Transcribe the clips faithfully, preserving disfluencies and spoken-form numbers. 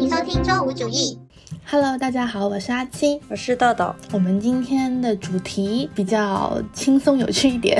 欢迎收听周五主义。Hello， 大家好，我是阿七，我是豆豆。我们今天的主题比较轻松有趣一点，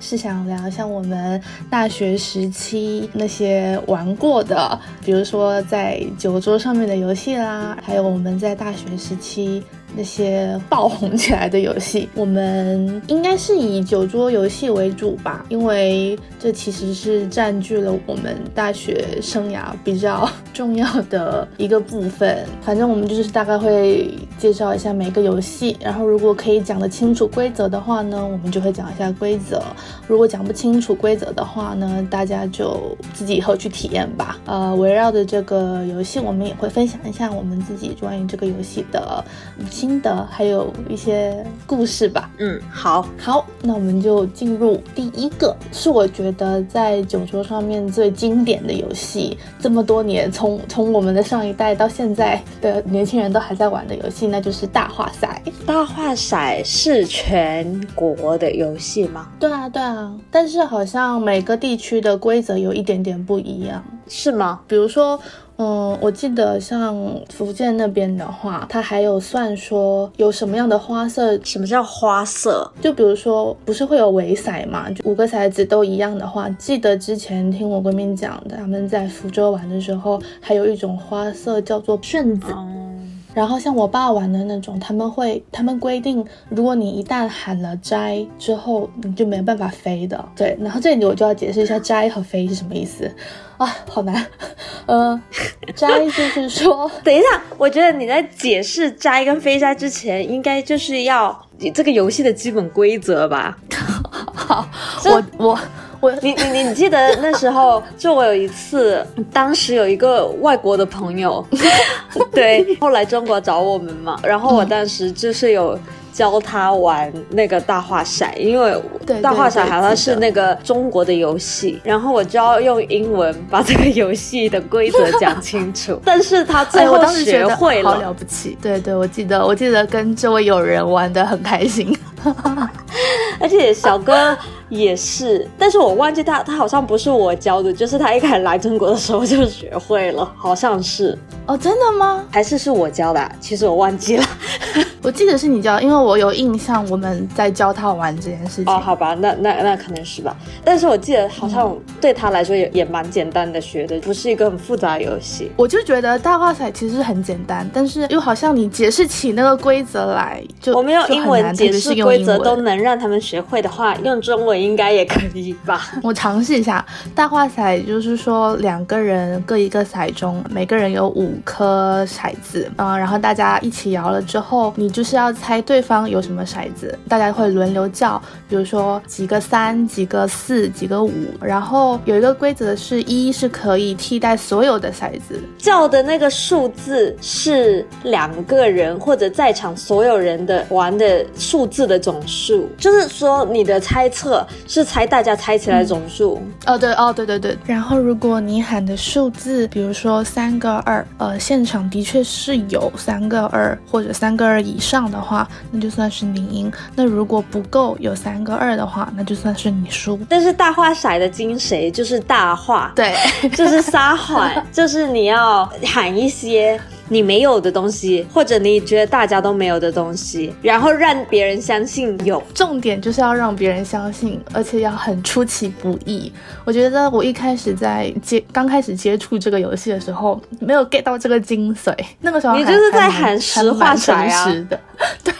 是想聊像我们大学时期那些玩过的，比如说在酒桌上面的游戏啦，还有我们在大学时期那些爆红起来的游戏。我们应该是以酒桌游戏为主吧，因为这其实是占据了我们大学生涯比较重要的一个部分。反正我们就是大概会介绍一下每个游戏，然后如果可以讲得清楚规则的话呢，我们就会讲一下规则，如果讲不清楚规则的话呢，大家就自己以后去体验吧。呃，围绕着这个游戏，我们也会分享一下我们自己关于这个游戏的心得，还有一些故事吧。嗯，好好，那我们就进入第一个，是我觉得在酒桌上面最经典的游戏，这么多年从从我们的上一代到现在的年轻人都还在玩的游戏，那就是大话骰。大话骰是全国的游戏吗？对啊对啊，但是好像每个地区的规则有一点点不一样。是吗？比如说嗯，我记得像福建那边的话，它还有算说有什么样的花色。什么叫花色？就比如说不是会有围骰嘛，就五个骰子都一样的话，记得之前听我闺蜜讲的，他们在福州玩的时候还有一种花色叫做顺子、嗯、然后像我爸玩的那种，他们会他们规定如果你一旦喊了摘之后你就没办法飞的。对，然后这里我就要解释一下摘和飞是什么意思啊，好难。呃，摘就是说等一下，我觉得你在解释摘跟非摘之前应该就是要这个游戏的基本规则吧。好，我我我你你你记得那时候就我有一次，当时有一个外国的朋友对，后来中国找我们嘛，然后我当时就是有教他玩那个大话骰，因为大话骰好像是那个中国的游戏，然后我就要用英文把这个游戏的规则讲清楚但是他最后学会了、哎、好了不起。对对，我记得我记得跟这位友人玩得很开心而且小哥也是，但是我忘记他他好像不是我教的，就是他一开始来中国的时候就学会了，好像是。哦，真的吗？还是是我教的、啊、其实我忘记了我记得是你教，因为我有印象我们在教他玩这件事情。哦，好吧，那那那可能是吧。但是我记得好像对他来说也、嗯、也蛮简单的学的，不是一个很复杂的游戏。我就觉得大话骰其实很简单，但是又好像你解释起那个规则来就我们用英文解释规则都能让他们学会的话，用中文应该也可以吧。我尝试一下，大话骰就是说两个人各一个骰盅，每个人有五颗骰子、呃、然后大家一起摇了之后，你就是要猜对方有什么骰子，大家会轮流叫，比如说几个三，几个四，几个五。然后有一个规则是一是可以替代所有的骰子，叫的那个数字是两个人或者在场所有人的玩的数字的总数，就是说你的猜测是猜大家猜起来的总数、嗯、哦对哦对对对。然后如果你喊的数字比如说三个二，呃，现场的确是有三个二或者三个二以上的话，那就算是你赢。那如果不够有三个二的话，那就算是你输。但是大话骰的精髓就是大话，对就是撒谎就是你要喊一些你没有的东西，或者你觉得大家都没有的东西，然后让别人相信有。重点就是要让别人相信，而且要很出其不意。我觉得我一开始在接刚开始接触这个游戏的时候没有 get 到这个精髓，那个时候你就是在喊实话骰啊，对。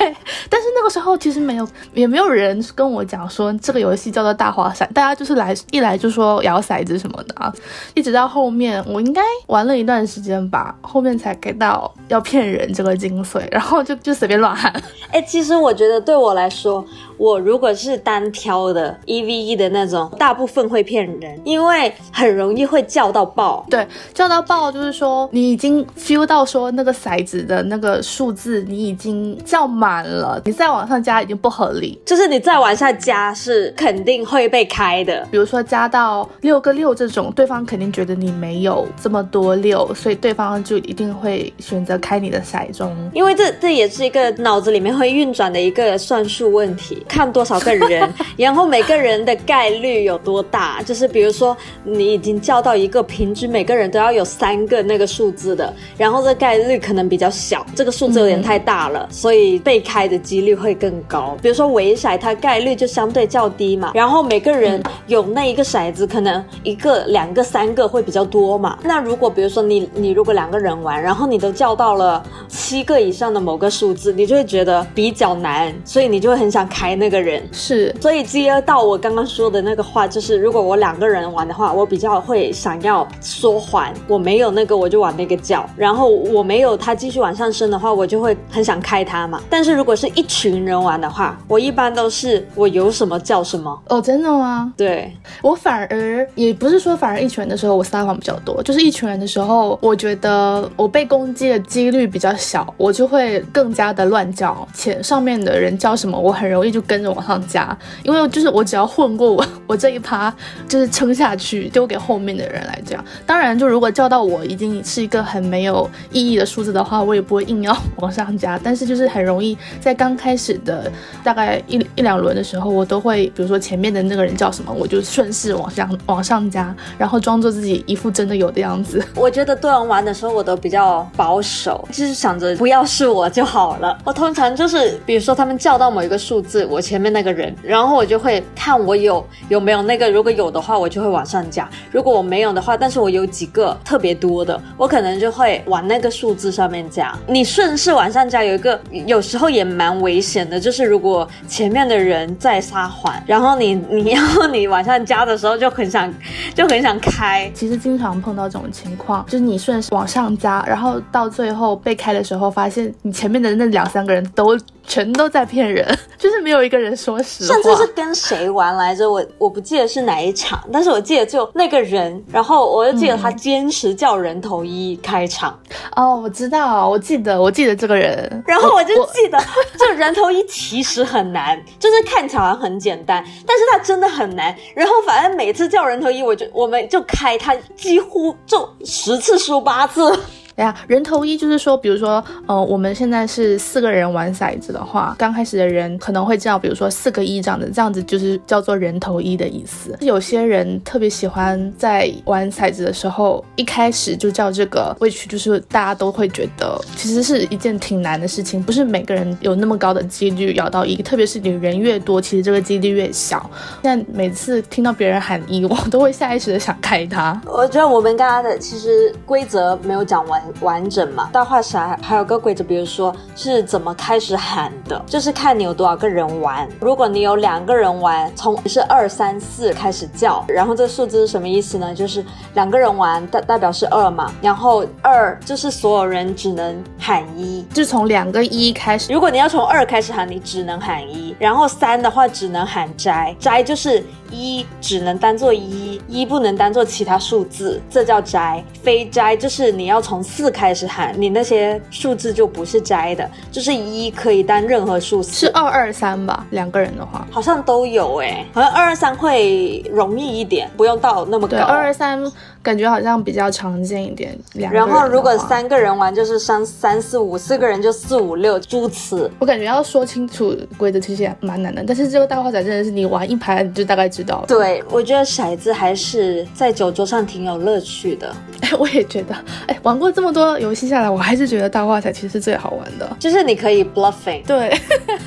但是那个时候其实没有也没有人跟我讲说这个游戏叫做大话骰，大家就是来一来就说摇骰子什么的、啊、一直到后面我应该玩了一段时间吧，后面才 get 到要骗人这个精髓，然后就就随便乱喊、欸、其实我觉得对我来说，我如果是单挑的 一 v 一 的那种，大部分会骗人，因为很容易会叫到爆。对，叫到爆就是说你已经 feel 到说那个骰子的那个数字你已经叫满了，你再往上加已经不合理，就是你再往下加是肯定会被开的。比如说加到六个六这种，对方肯定觉得你没有这么多六，所以对方就一定会选择开你的骰盅，因为这这也是一个脑子里面会运转的一个算术问题。看多少个人然后每个人的概率有多大，就是比如说你已经叫到一个平均每个人都要有三个那个数字的，然后这概率可能比较小，这个数字有点太大了、嗯、所以被开的几率会更高。比如说围骰它概率就相对较低嘛，然后每个人有那一个骰子可能一个两个三个会比较多嘛。那如果比如说你你如果两个人玩，然后你都叫到了七个以上的某个数字，你就会觉得比较难，所以你就会很想开那个人。是，所以接到我刚刚说的那个话，就是如果我两个人玩的话，我比较会想要缩缓，我没有那个我就玩那个角，然后我没有他继续往上升的话，我就会很想开他嘛。但是如果是一群人玩的话，我一般都是我有什么叫什么。哦，真的吗？对，我反而也不是说反而一群人的时候我撒谎比较多，就是一群人的时候我觉得我被攻击的几率比较小，我就会更加的乱叫，且上面的人叫什么我很容易就跟着往上加，因为就是我只要混过我我这一趴就是撑下去丢给后面的人来这样。当然就如果叫到我已经是一个很没有意义的数字的话，我也不会硬要往上加，但是就是很容易在刚开始的大概一一两轮的时候，我都会比如说前面的那个人叫什么我就顺势往上往上加，然后装作自己一副真的有的样子。我觉得对人玩的时候我都比较保守，就是想着不要是我就好了。我通常就是比如说他们叫到某一个数字我前面那个人，然后我就会看我有有没有那个，如果有的话我就会往上加，如果我没有的话，但是我有几个特别多的，我可能就会往那个数字上面加。你顺势往上加有一个有时候也蛮危险的，就是如果前面的人在撒谎，然后你你要你往上加的时候就很想就很想开。其实经常碰到这种情况，就是你顺势往上加，然后到最后被开的时候发现你前面的那两三个人都全都在骗人，就是没有一个人说实话。甚至是跟谁玩来着，我我不记得是哪一场，但是我记得就那个人，然后我就记得他坚持叫人头一开场、嗯、哦我知道，我记得我记得这个人，然后我就记得这人头一其实很难就是看起来很简单，但是他真的很难。然后反正每次叫人头一我就我们就开他，几乎就十次输八次。对呀，人头一就是说比如说呃，我们现在是四个人玩骰子的话，刚开始的人可能会叫比如说四个一这样的，这样子就是叫做人头一的意思。有些人特别喜欢在玩骰子的时候一开始就叫这个 which 就是大家都会觉得其实是一件挺难的事情，不是每个人有那么高的几率摇到一，特别是你人越多其实这个几率越小。现在每次听到别人喊一我都会下意识的想开他。我觉得我们刚刚的其实规则没有讲完完整嘛，大话骰还有个规则，比如说是怎么开始喊的，就是看你有多少个人玩。如果你有两个人玩，从是二三四开始叫，然后这个数字是什么意思呢？就是两个人玩代代表是二嘛，然后二就是所有人只能喊一，就从两个一开始。如果你要从二开始喊，你只能喊一，然后三的话只能喊摘，摘就是一只能当做一，一不能当做其他数字，这叫摘。非摘就是你要从四开始喊，你那些数字就不是摘的，就是一可以当任何数字。是二二三吧，两个人的话好像都有哎、欸，好像二二三会容易一点，不用到那么高。对，二二三感觉好像比较常见一点。两个人然后如果三个人玩就是三三四五，四个人就四五六诸此。我感觉要说清楚规则其实也蛮难的，但是这个大话骰真的是你玩一排你就大概知道了。对，我觉得骰子还是在酒桌上挺有乐趣的。哎，我也觉得，哎，玩过这么多游戏下来，我还是觉得大话骰其实是最好玩的，就是你可以 bluffing。对，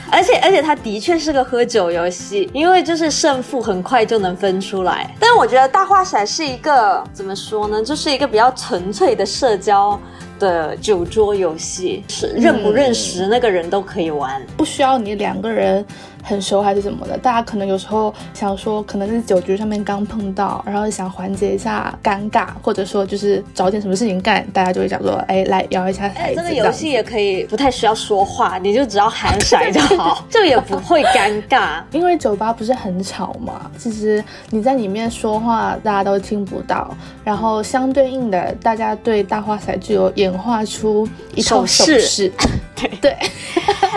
而且而且它的确是个喝酒游戏，因为就是胜负很快就能分出来。但是我觉得大话骰是一个怎么说呢，就是一个比较纯粹的社交的酒桌游戏，是认不认识那个人都可以玩、嗯、不需要你两个人很熟还是怎么的。大家可能有时候想说可能在酒局上面刚碰到，然后想缓解一下尴尬，或者说就是找点什么事情干，大家就会想说哎，来摇一下骰子、哎、这个游戏也可以不太需要说话，你就只要喊骰就好就也不会尴尬因为酒吧不是很吵嘛，其实你在里面说话大家都听不到，然后相对应的大家对大话骰具有演化出一套手势对, 对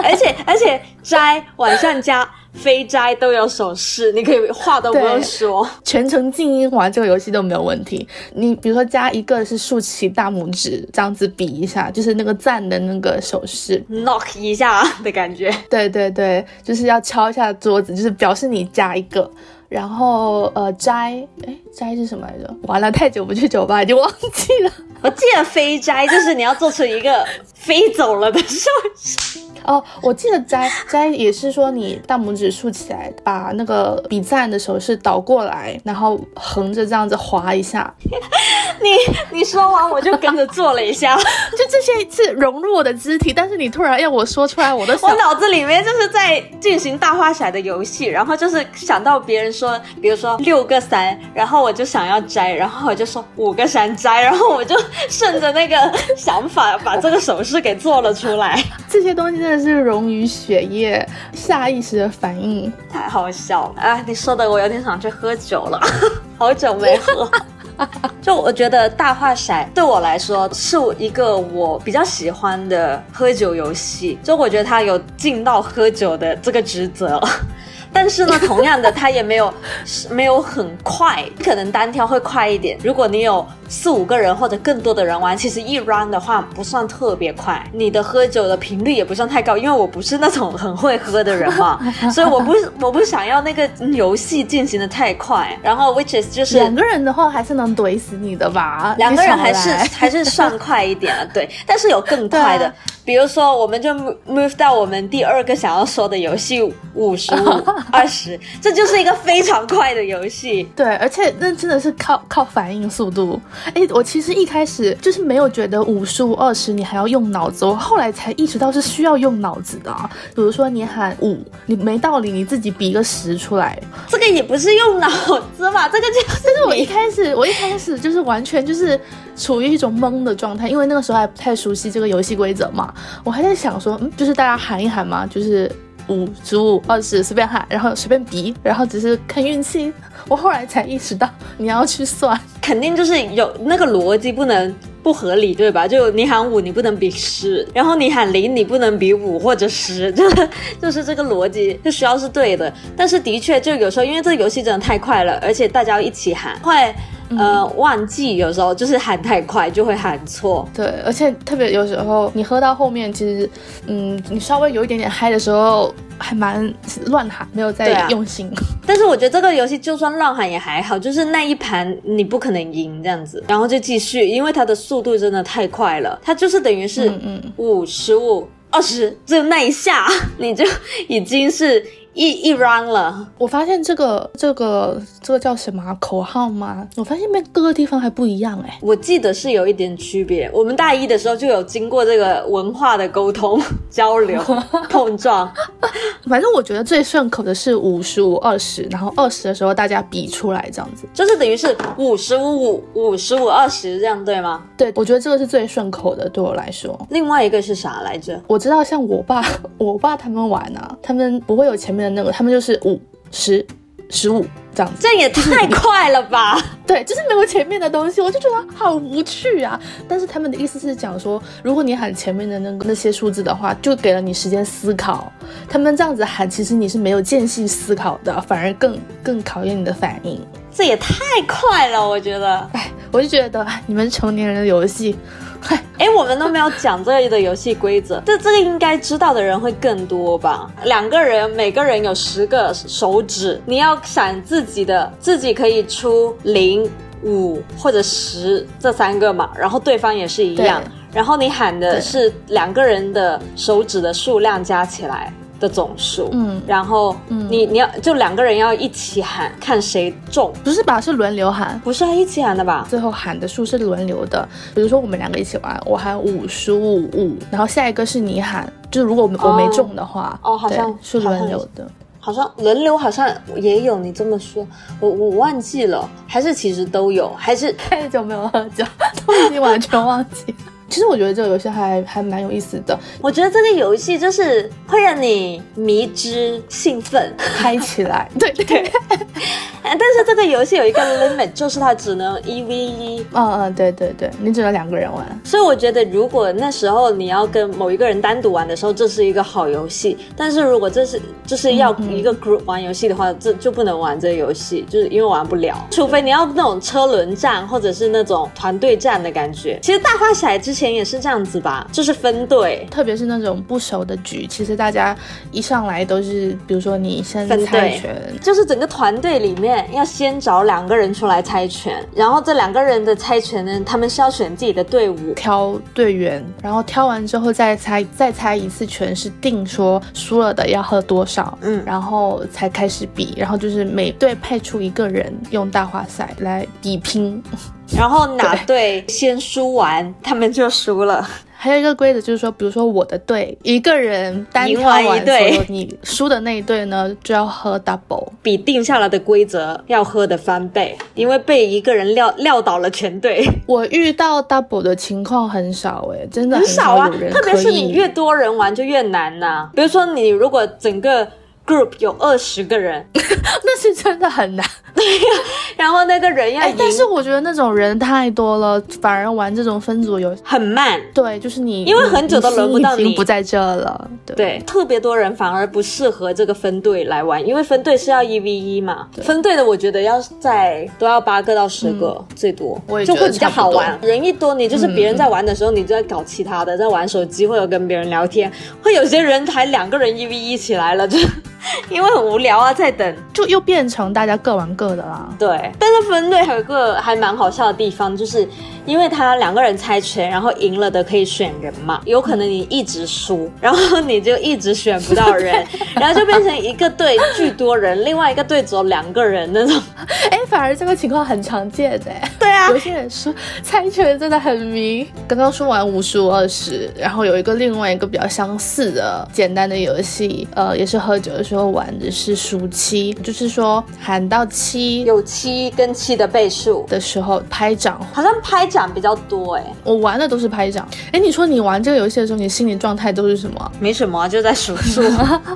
而且而且摘往上加非摘都有手势，你可以话都不用说，全程静音玩这个游戏都没有问题。你比如说加一个是竖起大拇指这样子比一下，就是那个赞的那个手势 knock 一下的感觉，对对对，就是要敲一下桌子，就是表示你加一个。然后呃摘，哎摘是什么来着？完了，太久不去酒吧已经忘记了。我记得飞摘就是你要做出一个飞走了的手势。哦，我记得摘摘也是说你大拇指竖起来，把那个比赞的手势倒过来，然后横着这样子滑一下。你你说完我就跟着做了一下，就这些是融入我的肢体，但是你突然要我说出来，我都想我脑子里面就是在进行大话骰的游戏，然后就是想到别人说，比如说六个三，然后我就想要摘，然后我就说五个三摘，然后我就顺着那个想法把这个手势给做了出来。这些东西真的是溶于血液，下意识的反应，太好笑了啊！你说的我有点想去喝酒了，好久没喝。就我觉得大话骰对我来说是一个我比较喜欢的喝酒游戏，就我觉得它有尽到喝酒的这个职责，但是呢同样的它也没有没有很快，可能单挑会快一点，如果你有四五个人或者更多的人玩，其实一 round 的话不算特别快，你的喝酒的频率也不算太高，因为我不是那种很会喝的人嘛，所以我不我不想要那个游戏进行的太快。然后 which is 就是两个人的话还是能怼死你的吧，两个人还是还是算快一点了，对，但是有更快的，比如说我们就 move 到我们第二个想要说的游戏五十五 二十，这就是一个非常快的游戏。对，而且那真的是靠靠反应速度。哎，我其实一开始就是没有觉得五十五二十你还要用脑子，我后来才意识到是需要用脑子的啊。比如说你喊五，你没道理你自己比一个十出来，这个也不是用脑子嘛，这个就是。但是我一开始我一开始就是完全就是处于一种懵的状态，因为那个时候还不太熟悉这个游戏规则嘛，我还在想说，嗯，就是大家喊一喊嘛，就是。五十五二十随便喊，然后随便比，然后只是看运气。我后来才意识到你要去算，肯定就是有那个逻辑不能不合理，对吧？就你喊五你不能比十，然后你喊零你不能比五或者十，就是就是这个逻辑就需要是对的。但是的确就有时候因为这个游戏真的太快了，而且大家一起喊快。呃，忘记有时候就是喊太快就会喊错，对，而且特别有时候你喝到后面，其实，嗯，你稍微有一点点嗨的时候，还蛮乱喊，没有在用心。啊、但是我觉得这个游戏就算乱喊也还好，就是那一盘你不可能赢这样子，然后就继续，因为它的速度真的太快了，它就是等于是五十五二十，就那一下你就已经是。一一 round 了，我发现这个这个这个叫什么、啊、口号吗？我发现各个地方还不一样哎、欸，我记得是有一点区别。我们大一的时候就有经过这个文化的沟通交流碰撞，反正我觉得最顺口的是五十五二十，然后二十的时候大家比出来这样子，就是等于是五十五五十五二十这样对吗？对，我觉得这个是最顺口的对我来说。另外一个是啥来着？我知道像我爸我爸他们玩啊，他们不会有前面。那个他们就是五十十五这样子，这也太快了吧、就是、对，就是没有前面的东西，我就觉得好无趣啊。但是他们的意思是讲说，如果你喊前面的那个那些数字的话，就给了你时间思考，他们这样子喊其实你是没有间隙思考的，反而更更考验你的反应。这也太快了，我觉得，哎，我就觉得你们成年人的游戏哎，我们都没有讲这里的游戏规则，这这个应该知道的人会更多吧？两个人，每个人有十个手指，你要想自己的，自己可以出零、五或者十这三个嘛，然后对方也是一样，然后你喊的是两个人的手指的数量加起来。的总数，嗯，然后你你要就两个人要一起喊，看谁中，不是吧？是轮流喊，不是要一起喊的吧？最后喊的数是轮流的，比如说我们两个一起玩，我喊五十五五，然后下一个是你喊，就是如果我、哦、我没中的话，哦，好像是轮流的。好像轮流好像也有，你这么说我我忘记了，还是其实都有，还是太久没有喝酒，都已经完全忘记了其实我觉得这个游戏还还蛮有意思的，我觉得这个游戏就是会让你迷之兴奋嗨起来对对但是这个游戏有一个 limit 就是它只能 一 v 一，嗯嗯对对对，你只能两个人玩，所以我觉得如果那时候你要跟某一个人单独玩的时候这是一个好游戏，但是如果这是就是要一个 group 玩游戏的话、嗯、这就不能玩这个游戏，就是因为玩不了，除非你要那种车轮战或者是那种团队战的感觉。其实大话骰之前也是这样子吧，就是分队，特别是那种不熟的局，其实大家一上来都是比如说你先猜拳，就是整个团队里面要先找两个人出来猜拳，然后这两个人的猜拳呢，他们是要选自己的队伍，挑队员，然后挑完之后再猜再猜一次拳，是定说输了的要喝多少，嗯，然后才开始比，然后就是每队派出一个人用大话骰来比拼，然后哪队先输完他们就输了。还有一个规则就是说，比如说我的队一个人单挑完一队，你输的那一队呢就要喝 double， 比定下来的规则要喝的翻倍，因为被一个人撂撂倒了全队。我遇到 double 的情况很少耶、欸、真的很少有人可以，很少啊，特别是你越多人玩就越难啊，比如说你如果整个group 有二十个人那是真的很难对呀，然后那个人要赢、欸、但是我觉得那种人太多了，反而玩这种分组游戏很慢，对，就是你因为很久都轮不到你，已经不在这了， 对, 对特别多人反而不适合这个分队来玩，因为分队是要 一 v 一 嘛，分队的我觉得要在都要八个到十个、嗯、最多就会比较好玩，人一多你就是别人在玩的时候、嗯、你就在搞其他的，在玩手机或者跟别人聊天，会有些人还两个人 一 v 一 起来了就因为很无聊啊，在等就又变成大家各玩各的啦。对，但是分队还有一个还蛮好笑的地方，就是因为他两个人猜拳，然后赢了的可以选人嘛，有可能你一直输，然后你就一直选不到人然后就变成一个队巨多人，另外一个队只有两个人那种。哎，反而这个情况很常见的。对啊，有些人输猜拳真的很迷。刚刚说完五十五二十，然后有一个另外一个比较相似的简单的游戏，呃，也是喝酒的时候玩的，是数七，就是说喊到七，有七跟七的倍数的时候拍掌，好像拍掌比较多。哎、欸，我玩的都是拍掌。哎，你说你玩这个游戏的时候，你心理状态都是什么？没什么、啊，就在数数，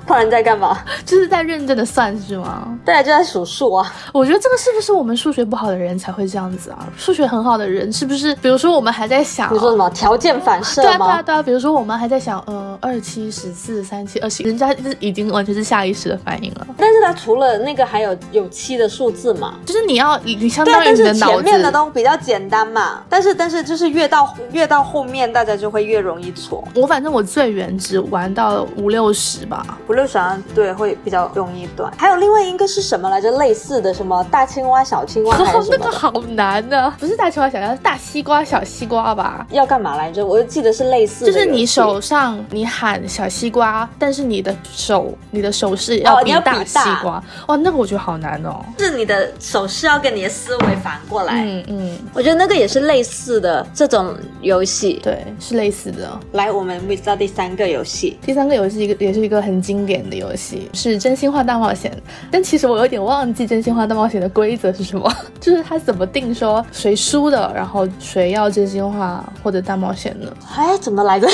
不然在干嘛？就是在认真的算是吗？对啊，就在数数啊。我觉得这个是不是我们数学不好的人才会这样子啊？数学很好的人是不是？比如说我们还在想，比如说什么条件反射吗？对啊对啊对啊。比如说我们还在想，呃，二七十四，三七二十一，人家已经完全是下意识的反应了。但是他除了那个还有有七的数字嘛，就是你要你相当于你的脑子。对啊，但是前面的都比较简单嘛。但是但是就是越到越到后面大家就会越容易错。我反正我最远只玩到五六十吧，五六十啊，对，会比较容易断。还有另外一个是什么来着，类似的什么大青蛙小青蛙还是什么的、哦、那个好难啊，不是大青蛙小青蛙，大西瓜小西瓜吧，要干嘛来着，我就记得是类似的，就是你手上你喊小西瓜，但是你的手你的手势要比大西瓜，哇、哦哦、那个我觉得好难哦，是你的手势要跟你的思维反过来。嗯嗯，我觉得那个也是类似类似的这种游戏，对，是类似的。来，我们 move 到第三个游戏。第三个游戏也是一个很经典的游戏，是真心话大冒险。但其实我有点忘记真心话大冒险的规则是什么，就是它怎么定说谁输的，然后谁要真心话或者大冒险呢？哎，怎么来着？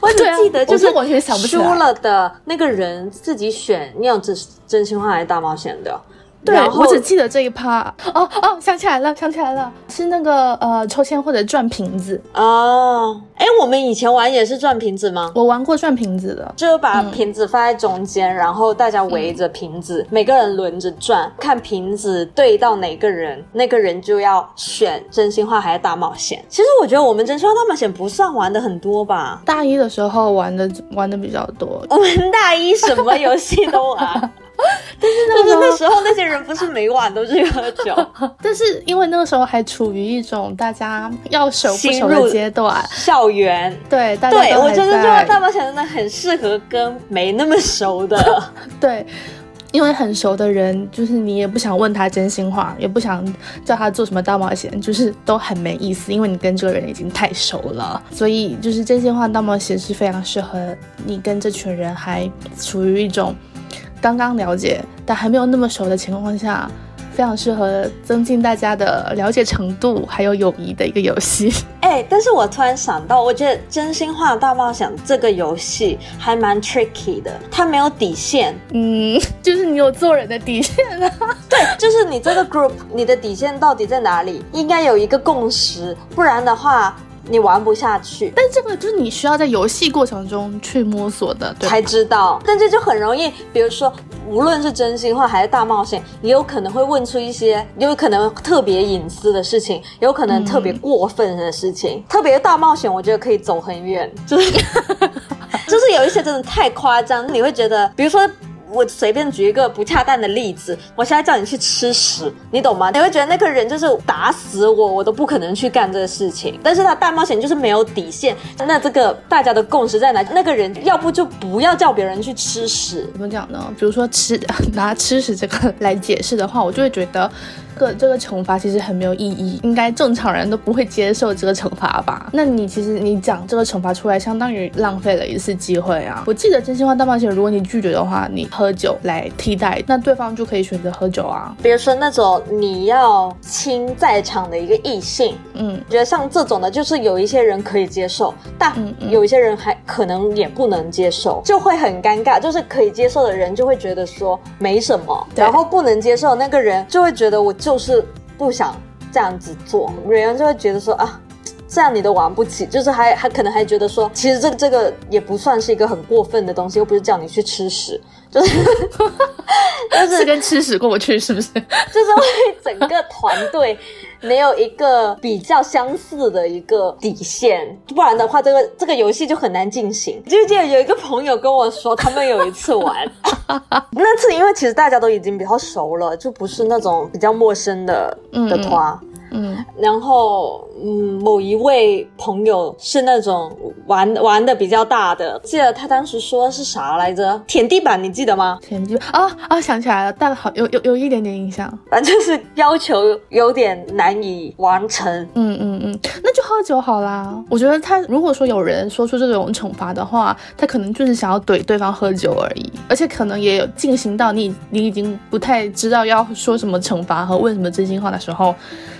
我只记得就是输了的那个人自己选你要真心话还是大冒险的。对，我只记得这一趴。哦哦，想起来了，想起来了，是那个呃抽签或者转瓶子。哦，哎，我们以前玩也是转瓶子吗？我玩过转瓶子的，就把瓶子放在中间、嗯、然后大家围着瓶子、嗯、每个人轮着转，看瓶子对到哪个人，那个人就要选真心话还是大冒险。其实我觉得我们真心话大冒险不算玩的很多吧，大一的时候玩的玩的比较多，我们大一什么游戏都玩但是那个时候、就是、那时候那些人不是每晚都去喝酒但是因为那个时候还处于一种大家要熟不熟的阶段，校园，对，大家都还在。对，我觉得这个大冒险真的很适合跟没那么熟的对，因为很熟的人就是你也不想问他真心话，也不想叫他做什么大冒险，就是都很没意思，因为你跟这个人已经太熟了，所以就是真心话大冒险是非常适合你跟这群人还处于一种刚刚了解但还没有那么熟的情况下非常适合增进大家的了解程度还有友谊的一个游戏。哎，但是我突然想到，我觉得真心话大冒险这个游戏还蛮 tricky 的，它没有底线。嗯，就是你有做人的底线啊。对，就是你这个 group 你的底线到底在哪里，应该有一个共识，不然的话你玩不下去。但这个就是你需要在游戏过程中去摸索的，对，才知道。但这就很容易，比如说无论是真心话还是大冒险，也有可能会问出一些有可能特别隐私的事情，有可能特别过分的事情、嗯、特别大冒险我觉得可以走很远，就是就是有一些真的太夸张，你会觉得，比如说我随便举一个不恰当的例子，我现在叫你去吃屎，你懂吗？你会觉得那个人就是打死我我都不可能去干这个事情。但是他大冒险就是没有底线，那这个大家的共识在哪？那个人要不就不要叫别人去吃屎。怎么讲呢？比如说吃拿吃屎这个来解释的话，我就会觉得这个、这个惩罚其实很没有意义，应该正常人都不会接受这个惩罚吧。那你其实你讲这个惩罚出来相当于浪费了一次机会啊。我记得真心话大冒险如果你拒绝的话，你喝酒来替代，那对方就可以选择喝酒啊。比如说那种你要亲在场的一个异性，嗯，觉得像这种的就是有一些人可以接受，但有一些人还可能也不能接受，就会很尴尬。就是可以接受的人就会觉得说没什么，然后不能接受那个人就会觉得我就是不想这样子做，人就会觉得说啊，这样你都玩不起，就是还还可能还觉得说，其实这这个也不算是一个很过分的东西，又不是叫你去吃屎，就是就是是跟吃屎过不去，是不是？就是为整个团队没有一个比较相似的一个底线，不然的话，这个这个游戏就很难进行。就记得有一个朋友跟我说，他们有一次玩，那次因为其实大家都已经比较熟了，就不是那种比较陌生的的团。嗯嗯嗯，然后嗯，某一位朋友是那种玩玩的比较大的，记得他当时说是啥来着？舔地板，你记得吗？舔地板啊啊，想起来了，但好有有有一点点印象，反正就是要求有点难以完成。嗯嗯嗯，那就喝酒好啦。我觉得他如果说有人说出这种惩罚的话，他可能就是想要怼对方喝酒而已，而且可能也有进行到你你已经不太知道要说什么惩罚和问什么真心话的时候，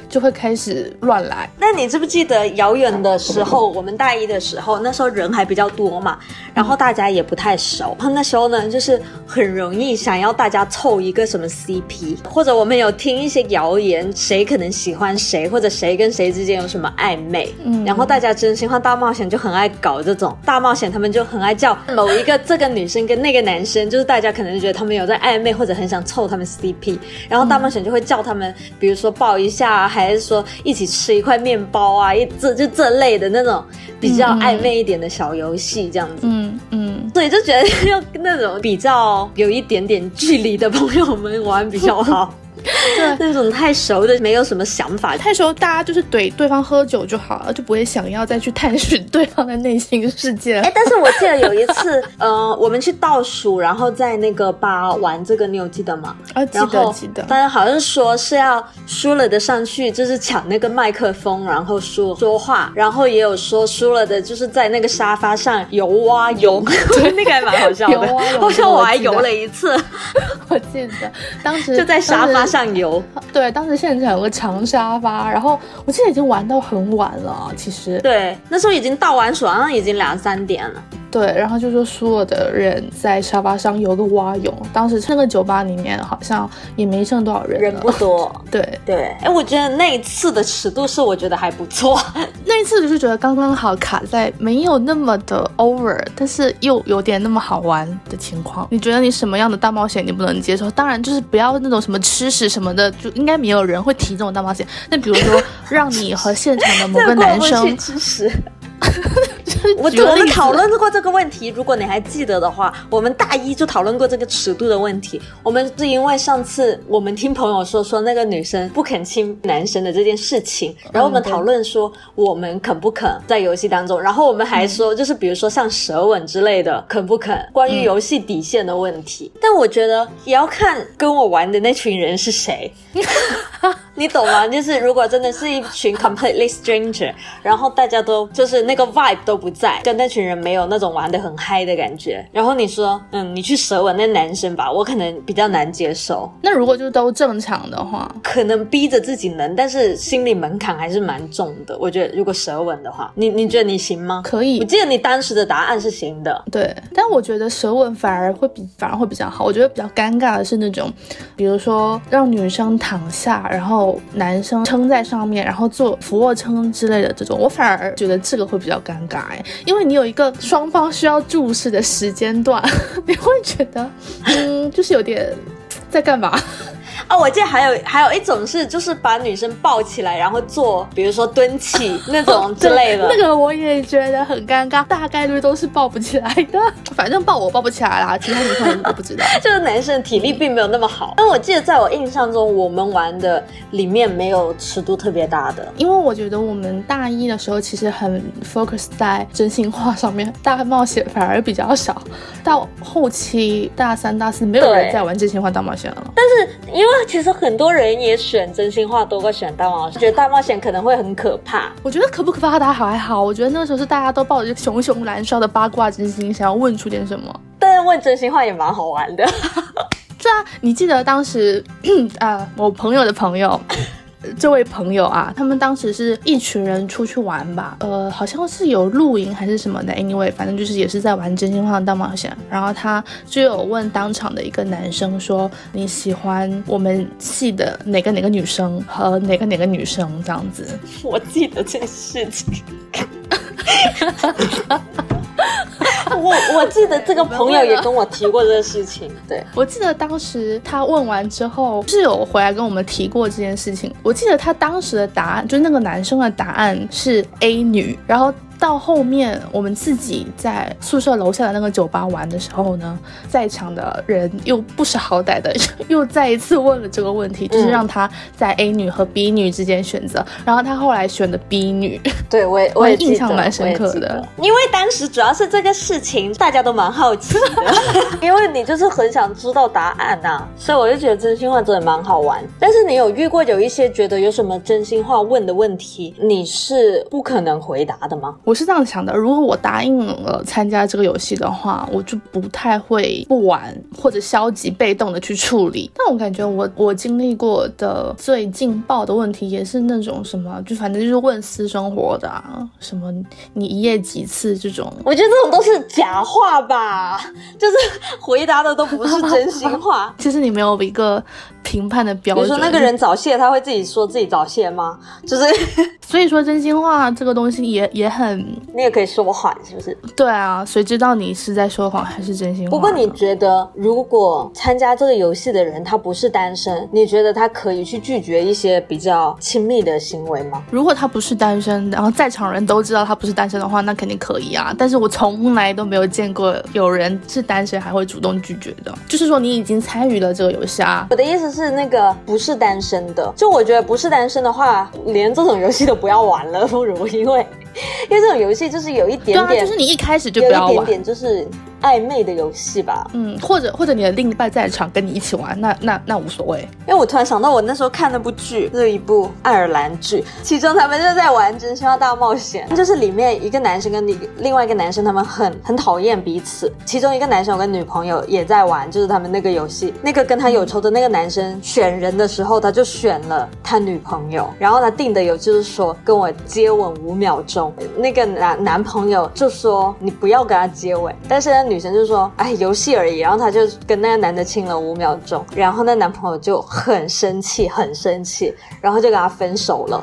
就会开始乱来。那你记不记得遥远的时候，我们大一的时候，那时候人还比较多嘛，然后大家也不太熟，那时候呢就是很容易想要大家凑一个什么 C P， 或者我们有听一些谣言，谁可能喜欢谁，或者谁跟谁之间有什么暧昧、嗯、然后大家真心话大冒险就很爱搞这种大冒险，他们就很爱叫某一个这个女生跟那个男生，就是大家可能觉得他们有在暧昧，或者很想凑他们 C P， 然后大冒险就会叫他们比如说抱一下，还还是说一起吃一块面包啊，一这就这类的那种比较暧昧一点的小游戏这样子。嗯嗯，所以就觉得要跟那种比较有一点点距离的朋友们玩比较好。对，那种太熟的没有什么想法，太熟大家就是怼对方喝酒就好了，就不会想要再去探寻对方的内心世界。哎，但是我记得有一次，呃，我们去倒数，然后在那个吧玩这个，你有记得吗？啊，记得记得。当然好像说是要输了的上去，就是抢那个麦克风，然后说说话，然后也有说输了的就是在那个沙发上游啊游，对，那个还蛮好笑的。游啊游，好像我还游了一次，我记得当时就在沙发上。上游，对，当时现场有个长沙发，然后我记得已经玩到很晚了，其实对，那时候已经到完手，好像已经两三点了。对，然后就说输了的人在沙发上游个蛙泳，当时那个酒吧里面好像也没剩多少人了，人不多。对对，哎，我觉得那一次的尺度是我觉得还不错，那一次就是觉得刚刚好卡在没有那么的 over， 但是又有点那么好玩的情况。你觉得你什么样的大冒险你不能接受？当然就是不要那种什么吃屎什么的，就应该没有人会提这种大冒险。那比如说让你和现场的某个男生吃屎。我我们讨论过这个问题，如果你还记得的话，我们大一就讨论过这个尺度的问题。我们是因为上次我们听朋友说说那个女生不肯亲男生的这件事情，然后我们讨论说我们肯不肯在游戏当中，然后我们还说就是比如说像舌吻之类的肯不肯，关于游戏底线的问题。但我觉得也要看跟我玩的那群人是谁。你懂吗？就是如果真的是一群 completely stranger， 然后大家都就是那个 vibe 都不在，跟那群人没有那种玩得很嗨的感觉，然后你说嗯，你去舌吻那男生吧，我可能比较难接受。那如果就都正常的话，可能逼着自己能，但是心理门槛还是蛮重的。我觉得如果舌吻的话，你你觉得你行吗？可以，我记得你当时的答案是行的。对，但我觉得舌吻反而会比反而会比较好。我觉得比较尴尬的是那种，比如说让女生躺下，然后男生撑在上面，然后做俯卧撑之类的这种，我反而觉得这个会比较尴尬，因为你有一个双方需要注视的时间段，你会觉得嗯，就是有点在干嘛。哦，我记得还有还有一种是就是把女生抱起来然后做比如说蹲起那种之类的。那个我也觉得很尴尬，大概率都是抱不起来的，反正抱我抱不起来啦，其他女生我不知道。就是男生体力并没有那么好，但我记得在我印象中我们玩的里面没有尺度特别大的，因为我觉得我们大一的时候其实很 focus 在真心话上面，大冒险反而比较少，到后期大三大四没有人在玩真心话大冒险了。但是因为其实很多人也选真心话多过选大冒险，觉得大冒险可能会很可怕。我觉得可不可怕大家还好，我觉得那时候是大家都抱着熊熊燃烧的八卦之心想要问出点什么，但是问真心话也蛮好玩的。对啊，你记得当时啊，我朋友的朋友这位朋友啊，他们当时是一群人出去玩吧，呃，好像是有露营还是什么的 anyway， 反正就是也是在玩真心话大冒险。然后他就有问当场的一个男生说，你喜欢我们系的哪个哪个女生和哪个哪个女生这样子。我记得这件事情。我我记得这个朋友也跟我提过这个事情。对，我记得当时他问完之后是有回来跟我们提过这件事情。我记得他当时的答案就是那个男生的答案是 A 女，然后到后面我们自己在宿舍楼下的那个酒吧玩的时候呢，在场的人又不识好歹的又再一次问了这个问题，就是让他在 A 女和 B 女之间选择，然后他后来选的 B 女。对，我也我也印象蛮深刻的，因为当时主要是这个事情大家都蛮好奇的。因为你就是很想知道答案啊，所以我就觉得真心话真的蛮好玩。但是你有遇过有一些觉得有什么真心话问的问题你是不可能回答的吗？我是这样想的，如果我答应了参加这个游戏的话，我就不太会不玩或者消极被动的去处理。但我感觉我我经历过的最劲爆的问题也是那种什么，就反正就是问私生活的啊，什么你一夜几次这种。我觉得这种都是假话吧，就是回答的都不是真心话。其实你没有一个评判的标准。比如说那个人早泄，他会自己说自己早泄吗？就是所以说真心话这个东西也也很，你也可以说谎是不是？对啊，谁知道你是在说谎还是真心话。不过你觉得如果参加这个游戏的人他不是单身，你觉得他可以去拒绝一些比较亲密的行为吗？如果他不是单身，然后在场人都知道他不是单身的话，那肯定可以啊。但是我从来都没有见过有人是单身还会主动拒绝的，就是说你已经参与了这个游戏啊。我的意思是那个不是单身的，就我觉得不是单身的话连这种游戏都不要玩了，不如因为因为这种游戏就是有一点点，对啊，就是你一开始就不要玩，有一点点就是暧昧的游戏吧。嗯，或者或者你的另一半在场跟你一起玩，那那那无所谓。因为我突然想到我那时候看那部剧，是一部爱尔兰剧，其中他们就在玩真心话大冒险，就是里面一个男生跟另外一个男生他们很很讨厌彼此，其中一个男生有个女朋友也在玩就是他们那个游戏，那个跟他有仇的那个男生选人的时候他就选了他女朋友，然后他定的有就是说跟我接吻五秒钟，那个男男朋友就说你不要跟他接吻，但是那女女生就说哎，游戏而已，然后她就跟那个男的亲了五秒钟，然后那男朋友就很生气很生气，然后就跟他分手了。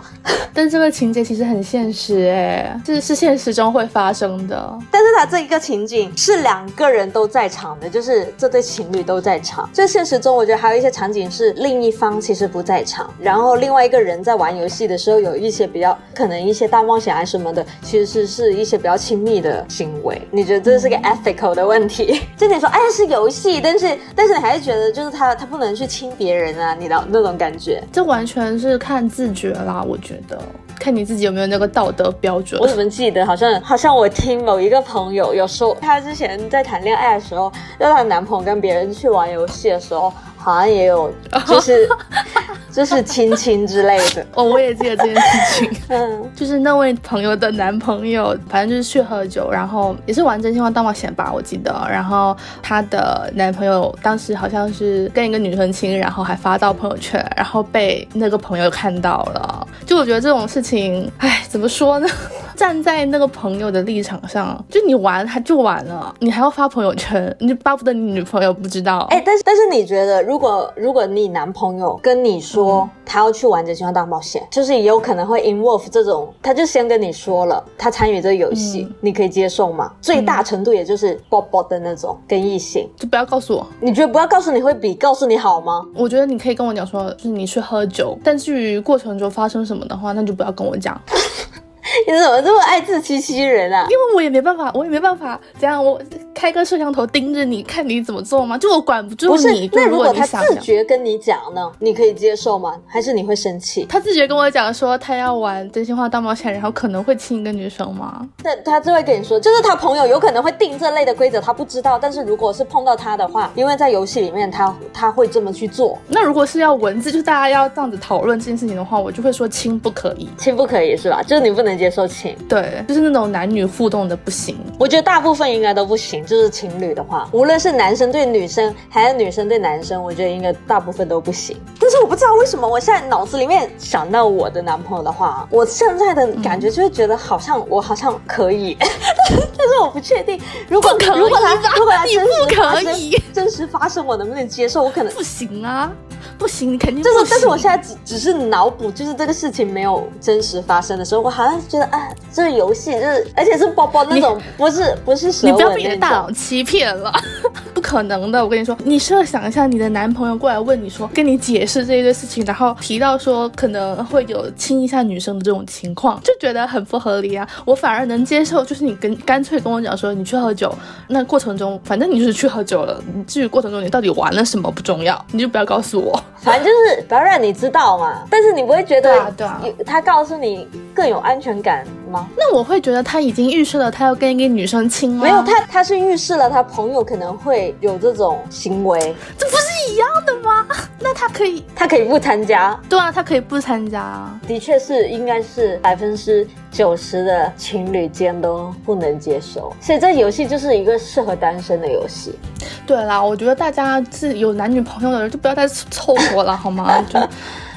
但这个情节其实很现实哎，这是现实中会发生的。但是他这一个情景是两个人都在场的，就是这对情侣都在场。就现实中我觉得还有一些场景是另一方其实不在场，然后另外一个人在玩游戏的时候有一些比较可能一些大冒险啊什么的，其实是是一些比较亲密的行为。你觉得这是个 ethical 的问题？就你说哎是游戏，但是但是你还是觉得就是他他不能去亲别人啊，你的那种感觉。这完全是看自觉啦，我觉得看你自己有没有那个道德标准。我怎么记得好像好像我听某一个朋友有说，他之前在谈恋爱的时候，让他男朋友跟别人去玩游戏的时候，好像也有就是就是亲亲之类的。哦，我也记得这件事情。嗯，就是那位朋友的男朋友，反正就是去喝酒，然后也是玩真心话大冒险吧，我记得。然后她的男朋友当时好像是跟一个女生亲，然后还发到朋友圈，然后被那个朋友看到了。就我觉得这种事情，哎，怎么说呢？站在那个朋友的立场上，就你玩他就玩了，你还要发朋友圈，你就巴不得你女朋友不知道。哎、欸，但是但是你觉得，如果如果你男朋友跟你说、嗯、他要去玩真心话大冒险，就是也有可能会 involve 这种，他就先跟你说了，他参与这个游戏、嗯，你可以接受吗？最大程度也就是抱抱的那种，跟异性就不要告诉我。你觉得不要告诉你会比告诉你好吗？我觉得你可以跟我讲说，就是你去喝酒，但至于过程中发生什么的话，那就不要跟我讲。你怎么这么爱自欺欺人啊？因为我也没办法，我也没办法，这样我开个摄像头盯着你看你怎么做吗？就我管不住你。不是，那如果他自觉跟你讲呢，你可以接受吗？还是你会生气？他自觉跟我讲说他要玩真心话大冒险，然后可能会亲一个女生吗？那他就会跟你说，就是他朋友有可能会定这类的规则，他不知道。但是如果是碰到他的话，因为在游戏里面他他会这么去做。那如果是要文字，就大家要这样子讨论这件事情的话，我就会说亲不可以，亲不可以是吧？就是你不能接受情，对，就是那种男女互动的不行。我觉得大部分应该都不行，就是情侣的话，无论是男生对女生还是女生对男生，我觉得应该大部分都不行。但是我不知道为什么，我现在脑子里面想到我的男朋友的话，我现在的感觉就会觉得好像、嗯、我好像可以，但是我不确定，如果可以如果他如果他真实发生，真实发生我能不能接受？我可能不行啊。不行，你肯定不行。就是，但是我现在只只是脑补，就是这个事情没有真实发生的时候，我好像觉得啊，这个游戏就是，而且是包包那种，不是不是舌吻那种。你不要被你的大脑欺骗了，不可能的。我跟你说，你设想一下，你的男朋友过来问你说，跟你解释这一堆事情，然后提到说可能会有亲一下女生的这种情况，就觉得很不合理啊。我反而能接受，就是你跟干脆跟我讲说你去喝酒，那过程中反正你就是去喝酒了，你至于过程中你到底玩了什么不重要，你就不要告诉我。反正就是不要让你知道嘛，但是你不会觉得、啊啊、他告诉你更有安全感吗？那我会觉得他已经预示了他要跟一个女生亲了。没有，他他是预示了他朋友可能会有这种行为，这不是一样的吗？那他可以他可以不参加。对啊，他可以不参加。的确是，应该是百分之九十的情侣间都不能接受，所以这游戏就是一个适合单身的游戏。对啦，我觉得大家是有男女朋友的人就不要再凑合了好吗？就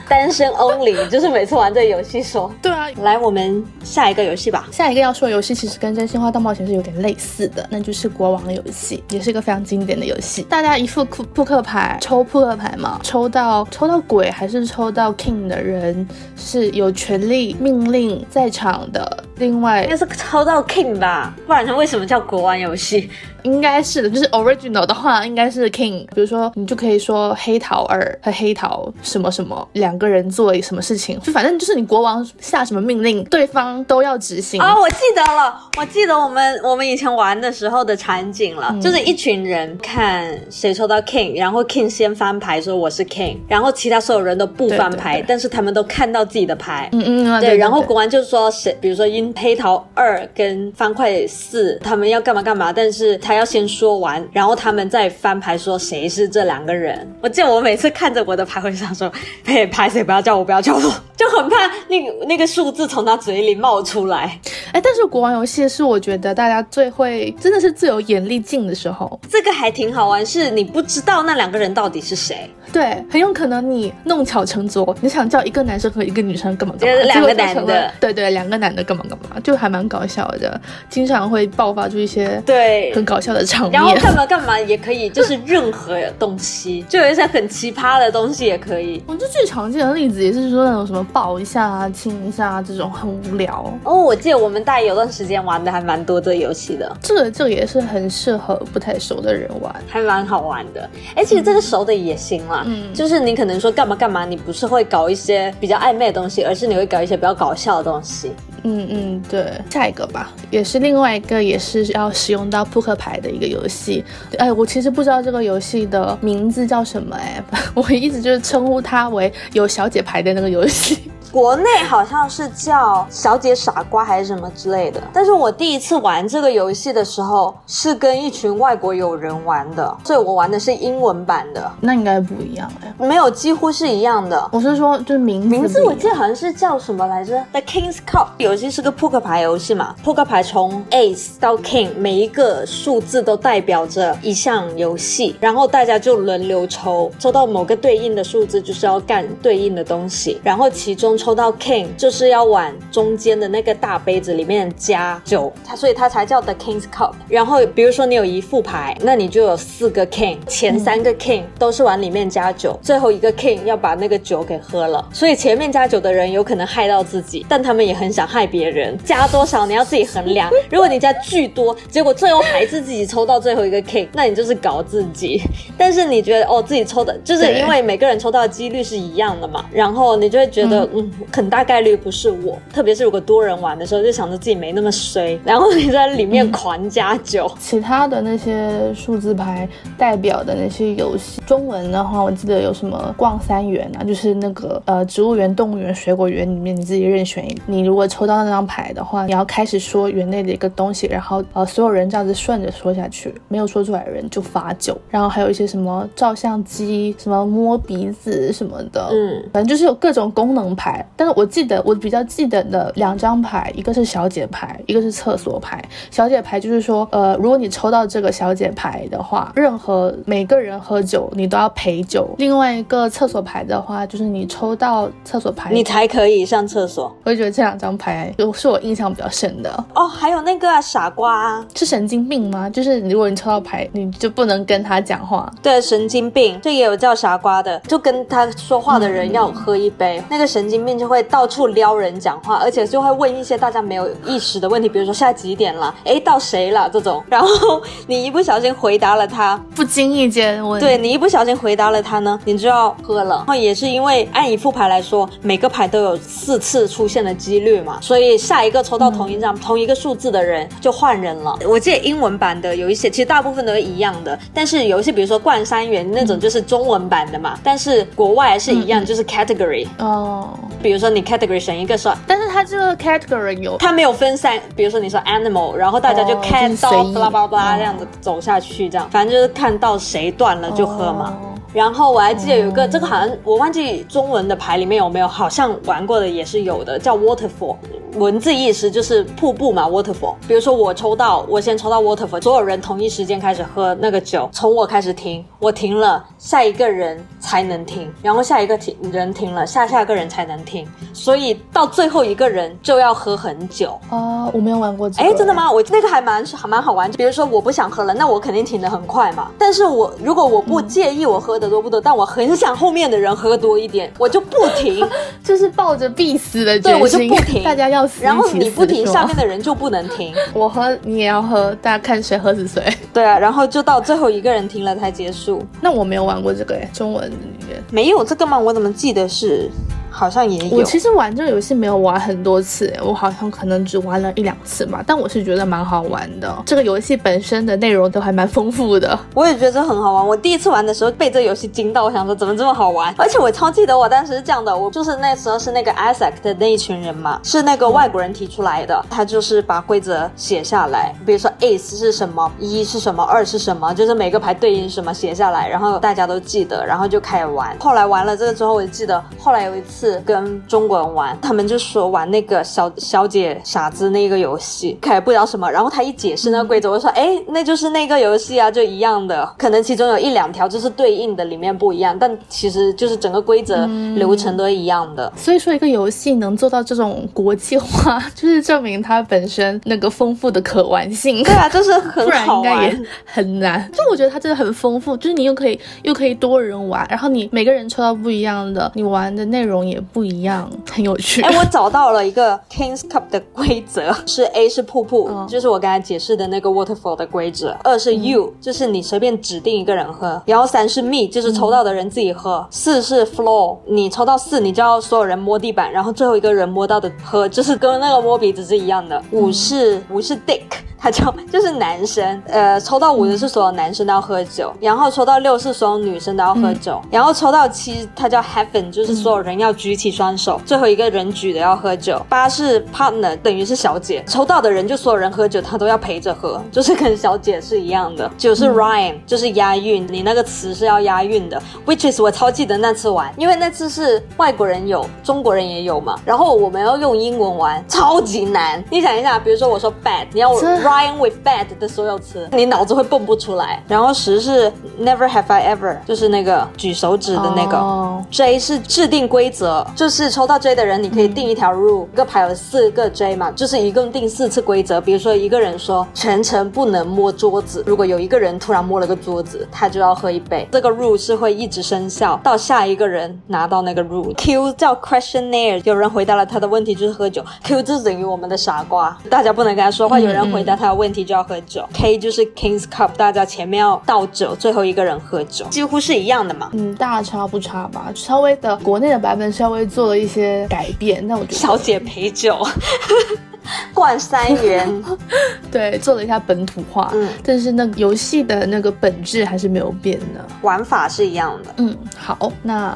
单身 only， 就是每次玩这游戏说。对啊，来我们下一个游戏吧。下一个要说的游戏其实跟真心话大冒险是有点类似的，那就是国王游戏，也是一个非常经典的游戏。大家一副扑克牌，抽扑克牌嘛，抽到抽到鬼还是抽到 king 的人是有权利命令在场的另外，应该是抽到 king 吧，不然它为什么叫国王游戏？应该是的，就是 original 的话应该是 king。 比如说你就可以说黑桃二和黑桃什么什么两个人做什么事情，就反正就是你国王下什么命令对方都要执行。哦，我记得了，我记得我们我们以前玩的时候的场景了、嗯、就是一群人看谁抽到 king， 然后 king 先翻牌说我是 king， 然后其他所有人都不翻牌，对对对，但是他们都看到自己的牌。嗯嗯、啊、对, 对, 对, 对，然后国王就说谁，比如说因黑桃二跟方块四他们要干嘛干嘛，但是他要先说完，然后他们再翻牌说谁是这两个人。我记得我每次看着我的牌，我就想说嘿，牌谁不要叫我不要叫我，就很怕那个那个数字从他嘴里冒出来。哎，但是国王游戏是我觉得大家最会，真的是最有眼力劲的时候。这个还挺好玩，是你不知道那两个人到底是谁。对，很有可能你弄巧成拙，你想叫一个男生和一个女生干嘛干嘛，两个男的，对对，两个男的干嘛干嘛，就还蛮搞笑的，经常会爆发出一些对很搞笑的场面。然后干嘛干嘛也可以，就是任何东西，就有一些很奇葩的东西也可以。我觉得最常见的例子也是说那种什么抱一下啊、亲一下啊这种，很无聊。哦，我记得我们大概有段时间玩的还蛮多这游戏的。这个这个也是很适合不太熟的人玩，还蛮好玩的。而且这个熟的也行啦。嗯嗯，就是你可能说干嘛干嘛，你不是会搞一些比较暧昧的东西，而是你会搞一些比较搞笑的东西。嗯嗯，对，下一个吧，也是另外一个也是要使用到扑克牌的一个游戏。哎，我其实不知道这个游戏的名字叫什么，哎，我一直就是称呼它为有小姐牌的那个游戏。国内好像是叫小姐傻瓜还是什么之类的。但是我第一次玩这个游戏的时候是跟一群外国友人玩的，所以我玩的是英文版的。那应该不一样哎、欸，没有，几乎是一样的。我是说就是名字名字我记得好像是叫什么来着 The King's Cup 游戏，是个扑克牌游戏嘛，扑克牌从 Ace 到 King 每一个数字都代表着一项游戏，然后大家就轮流抽，抽到某个对应的数字就是要干对应的东西，然后其中抽到 King 就是要往中间的那个大杯子里面加酒，所以它才叫 The King's Cup。 然后比如说你有一副牌，那你就有四个 King， 前三个 King 都是往里面加酒，最后一个 King 要把那个酒给喝了，所以前面加酒的人有可能害到自己，但他们也很想害别人。加多少你要自己衡量，如果你加巨多结果最后还是自己抽到最后一个 King， 那你就是搞自己。但是你觉得哦自己抽的，就是因为每个人抽到的几率是一样的嘛，然后你就会觉得 嗯, 嗯，很大概率不是我。特别是如果多人玩的时候就想着自己没那么衰，然后你在里面狂加酒、嗯、其他的那些数字牌代表的那些游戏，中文的话我记得有什么逛三园啊，就是那个呃植物园动物园水果园里面你自己任选一个，你如果抽到那张牌的话你要开始说园内的一个东西，然后呃所有人这样子顺着说下去，没有说出来的人就罚酒。然后还有一些什么照相机什么摸鼻子什么的，嗯，反正就是有各种功能牌。但是我记得我比较记得的两张牌，一个是小姐牌，一个是厕所牌。小姐牌就是说呃如果你抽到这个小姐牌的话，任何每个人喝酒你都要陪酒。另外一个厕所牌的话就是你抽到厕所牌你才可以上厕所。我觉得这两张牌就是我印象比较深的。哦还有那个啊傻瓜啊，是神经病吗？就是如果你抽到牌你就不能跟他讲话。对，神经病，这也有叫傻瓜的，就跟他说话的人要喝一杯、嗯、那个神经病就会到处撩人讲话，而且就会问一些大家没有意识的问题，比如说现在几点了，诶到谁了这种，然后你一不小心回答了他，不经意间问，对，你一不小心回答了他呢你就要喝了。然后也是因为按一副牌来说每个牌都有四次出现的几率嘛，所以下一个抽到同一张、嗯、同一个数字的人就换人了。我记得英文版的有一些其实大部分都是一样的，但是有一些比如说冠三元那种就是中文版的嘛、嗯、但是国外还是一样、嗯、就是 category 哦，比如说你 category 选一个说，但是它这个 category 有它没有分散，比如说你说 animal 然后大家就看到 blah blah blah 这样子走下去，这样反正就是看到谁断了就喝嘛、哦。然后我还记得有一个、嗯、这个好像我忘记中文的牌里面有没有，好像玩过的也是有的，叫 waterfall， 文字意思就是瀑布嘛 waterfall。 比如说我抽到我先抽到 waterfall， 所有人同一时间开始喝那个酒，从我开始停，我停了下一个人才能停，然后下一个人停了下下个人才能停，所以到最后一个人就要喝很久。哦、呃，我没有玩过这个。哎，真的吗？我那个还 蛮, 还蛮好玩。比如说我不想喝了，那我肯定停得很快嘛，但是我如果我不介意我喝的、嗯多不多，但我很想后面的人喝多一点，我就不停就是抱着必死的决心，对，我就不停，大家要死一起死，然后你不停下面的人就不能停我喝你也要喝，大家看谁喝死谁。对啊，然后就到最后一个人停了才结束。那我没有玩过这个耶，中文里面没有这个吗？我怎么记得是好像也有。我其实玩这个游戏没有玩很多次，我好像可能只玩了一两次吧，但我是觉得蛮好玩的。这个游戏本身的内容都还蛮丰富的，我也觉得很好玩。我第一次玩的时候被这游戏惊到，我想说怎么这么好玩。而且我超记得我当时是这样的，我就是那时候是那个 Isaac 的那一群人嘛，是那个外国人提出来的，他就是把规则写下来，比如说 Ace 是什么，一是什么，二是什么，就是每个牌对应什么写下来，然后大家都记得，然后就开始玩。后来玩了这个之后，我就记得后来有一次跟中国人玩，他们就说玩那个小小姐傻子那个游戏，开始不知道什么，然后他一解释那个规则，我说哎，那就是那个游戏啊，就一样的，可能其中有一两条就是对应的里面不一样，但其实就是整个规则流程都一样的、嗯、所以说一个游戏能做到这种国际化，就是证明它本身那个丰富的可玩性。对啊，就是很好玩，不然应该也很难。就我觉得它真的很丰富，就是你又可以又可以多人玩，然后你每个人抽到不一样的，你玩的内容也也不一样，很有趣。哎，我找到了一个 King's Cup 的规则，是 A 是瀑布、嗯、就是我刚才解释的那个 waterfall 的规则，二是 U、嗯、就是你随便指定一个人喝，然后三是 Me 就是抽到的人自己喝，四、嗯、是 Floor 你抽到四你就要所有人摸地板，然后最后一个人摸到的喝，就是跟那个摸鼻子是一样的。五是五是 Dick， 他叫就是男生，呃，抽到五的是所有男生都要喝酒，然后抽到六是所有女生都要喝酒、嗯、然后抽到七他叫 Heaven， 就是所有人要去举起双手，最后一个人举的要喝酒。八是 partner， 等于是小姐，抽到的人就所有人喝酒，他都要陪着喝，就是跟小姐是一样的。九是 rhyme， 就是押韵，你那个词是要押韵的。Which is 我超记得那次玩，因为那次是外国人有，中国人也有嘛，然后我们要用英文玩，超级难。你想一下，比如说我说 bad， 你要我 rhyme with bad 的所有词，你脑子会蹦不出来。然后十是 Never Have I Ever， 就是那个举手指的那个。Oh. J 是制定规则，就是抽到 J 的人，你可以定一条 rule， 一个牌有四个 J 嘛，就是一共定四次规则。比如说一个人说全程不能摸桌子，如果有一个人突然摸了个桌子，他就要喝一杯。这个 rule 是会一直生效到下一个人拿到那个 rule。Q 叫 questionnaire， 有人回答了他的问题就是喝酒。Q 就等于我们的傻瓜，大家不能跟他说话，有人回答他的问题就要喝酒。嗯嗯。K 就是 King's Cup， 大家前面要倒酒，最后一个人喝酒，几乎是一样的嘛。嗯，大差不差吧，稍微的国内的版本稍微做了一些改变，那我觉得小姐陪酒。灌三元。对，做了一下本土化。嗯，但是那游戏的那个本质还是没有变的，玩法是一样的。嗯，好，那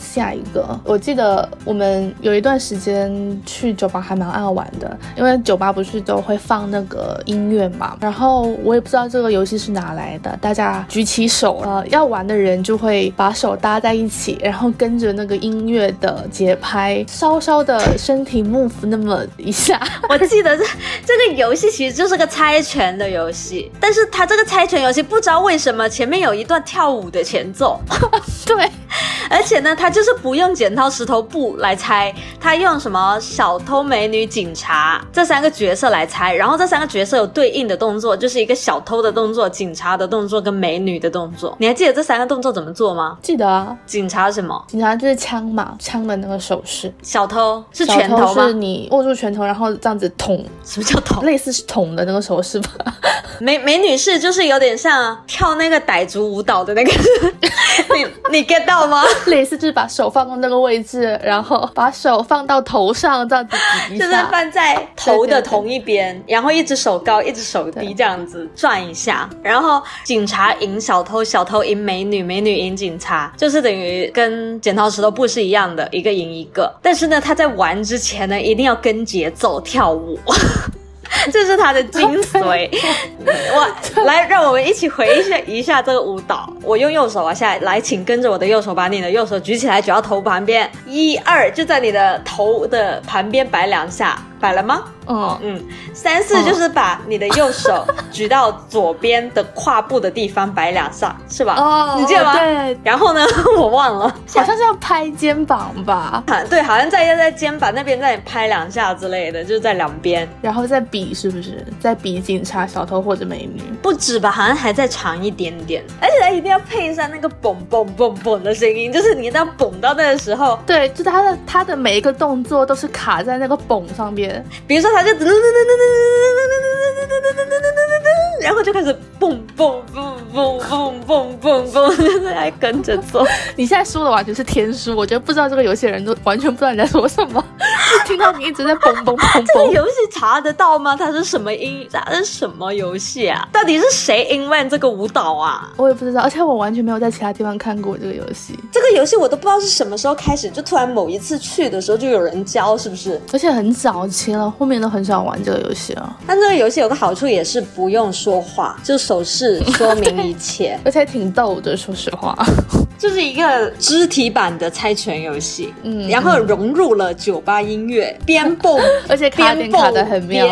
下一个我记得我们有一段时间去酒吧还蛮爱玩的，因为酒吧不是都会放那个音乐嘛，然后我也不知道这个游戏是哪来的，大家举起手，呃，要玩的人就会把手搭在一起，然后跟着那个音乐的节拍稍稍的身体 move 那么一下。我记得 这, 这个游戏其实就是个猜拳的游戏，但是它这个猜拳游戏不知道为什么前面有一段跳舞的前奏。对，而且呢它就是不用剪刀石头布来猜，它用什么小偷美女警察这三个角色来猜，然后这三个角色有对应的动作，就是一个小偷的动作，警察的动作跟美女的动作。你还记得这三个动作怎么做吗？记得啊。警察什么？警察就是枪嘛，枪的那个手势。小偷是拳头吗？小偷是你握住拳头然后这样子捅。什么叫捅？类似是捅的那个手势吧。美美女是就是有点像跳那个傣族舞蹈的那个。你你 get 到吗？类似就是把手放到那个位置，然后把手放到头上这样子比一下，就是放在头的同一边。对对对，然后一只手高一只手低这样子转一下，然后警察赢小偷，小偷赢美女，美女赢警察，就是等于跟剪刀石头布是一样的，一个赢一个。但是呢他在玩之前呢一定要跟节奏跳舞。这是他的精髓。我来，让我们一起回忆一下, 一下这个舞蹈。我用右手啊，下来，请跟着我的右手，把你的右手举起来，举到头旁边，一二，就在你的头的旁边摆两下，摆了吗？嗯嗯。三四就是把你的右手举到左边的胯部的地方摆两下，是吧？哦，你记得吗？对。然后呢，我忘了，好像是要拍肩膀吧？啊，对，好像在在肩膀那边再拍两下之类的，就是在两边，然后再比，是不是？再比警察、小偷或者美女？不止吧，好像还再长一点点，而且他一定要配上那个蹦蹦蹦蹦的声音，就是你一定要蹦到那个时候。对，就他的他的每一个动作都是卡在那个蹦上边，比如说他就。然后就开始蹦蹦蹦蹦蹦蹦蹦蹦，就是来跟着做。你现在说的完全是天书，我觉得不知道这个游戏的人都完全不知道你在说什么，就听到你一直在蹦蹦蹦蹦。这个游戏查得到吗？它是什么音？它是什么游戏啊？到底是谁 invent 这个舞蹈啊？我也不知道，而且我完全没有在其他地方看过这个游戏。这个游戏我都不知道是什么时候开始，就突然某一次去的时候就有人教，是不是？而且很早期了，后面都很少玩这个游戏了。但这个游戏有个好处也是不用说。说话就手势说明一切，而且挺逗的。说实话，就是一个肢体版的猜拳游戏，嗯，然后融入了酒吧音乐，边蹦，而且卡点卡得很妙。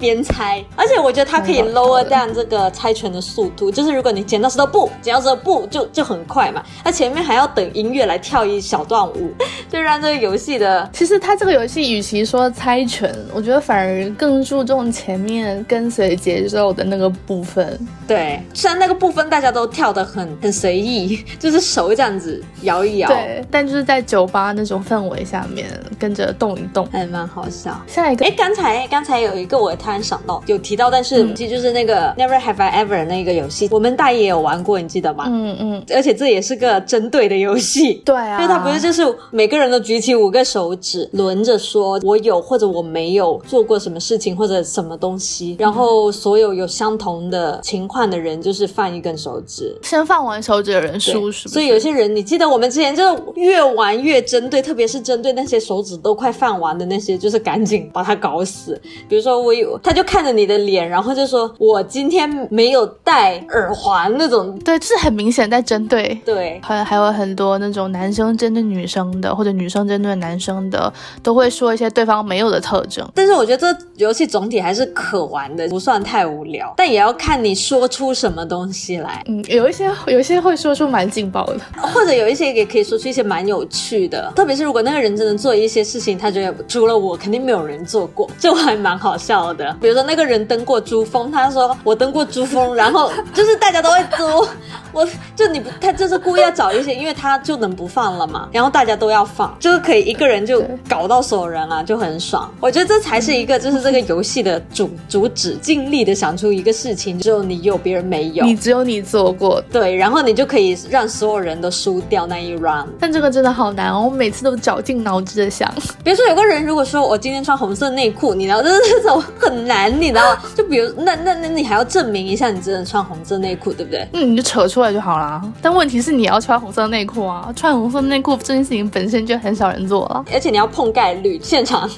边猜，而且我觉得它可以 lower down 这个猜拳的速度，就是如果你剪刀石头布，剪刀石头布就就很快嘛，它前面还要等音乐来跳一小段舞，就让这个游戏的。其实它这个游戏与其说猜拳，我觉得反而更注重前面跟随节奏的那个部分。对，虽然那个部分大家都跳得很很随意，就是手这样子摇一摇。对，但就是在酒吧那种氛围下面跟着动一动，还蛮好笑。下一个，哎，刚才刚才有一个我他。突然想到有提到，但是其实就是那个 Never Have I Ever 那个游戏，我们大爷也有玩过，你记得吗？嗯嗯。而且这也是个针对的游戏。对啊。因为它不是就是每个人都举起五个手指，轮着说我有或者我没有做过什么事情或者什么东西，然后所有有相同的情况的人就是放一根手指，先放完手指的人输，是不是？所以有些人，你记得我们之前就是越玩越针对，特别是针对那些手指都快放完的那些，就是赶紧把它搞死。比如说我有，他就看着你的脸，然后就说我今天没有戴耳环那种。对，就是很明显在针对。对，还还有很多那种男生针对女生的，或者女生针对男生的，都会说一些对方没有的特征。但是我觉得这游戏总体还是可玩的，不算太无聊，但也要看你说出什么东西来。嗯，有一些有一些会说出蛮劲爆的，或者有一些也可以说出一些蛮有趣的。特别是如果那个人真的做一些事情，他觉得除了我肯定没有人做过，这还蛮好笑的。比如说那个人登过珠峰，他说我登过珠峰，然后就是大家都会租我就你不，他就是故意要找一些，因为他就能不放了嘛，然后大家都要放，就是可以一个人就搞到所有人啊，就很爽。我觉得这才是一个就是这个游戏的主主旨，尽力的想出一个事情，只有你有别人没有，你只有你做过。对，然后你就可以让所有人都输掉那一 round。 但这个真的好难哦，我每次都绞尽脑汁的想。比如说有个人如果说我今天穿红色内裤，你知道这种很难，你知道就比如那那那你还要证明一下你真的穿红色内裤，对不对？嗯，你就扯出来就好啦。但问题是你要穿红色内裤啊，穿红色内裤这件事情本身就很少人做了，而且你要碰概率，现场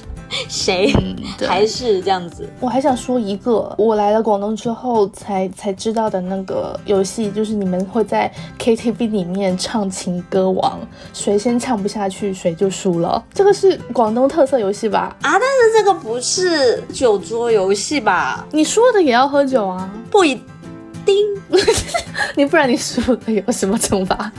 谁、嗯、还是这样子。我还想说一个我来了广东之后才才知道的那个游戏，就是你们会在 K T V 里面唱情歌王，谁先唱不下去谁就输了。这个是广东特色游戏吧？啊，但是这个不是酒桌游戏吧？你说的也要喝酒啊？不一定你不然你输了有什么惩罚？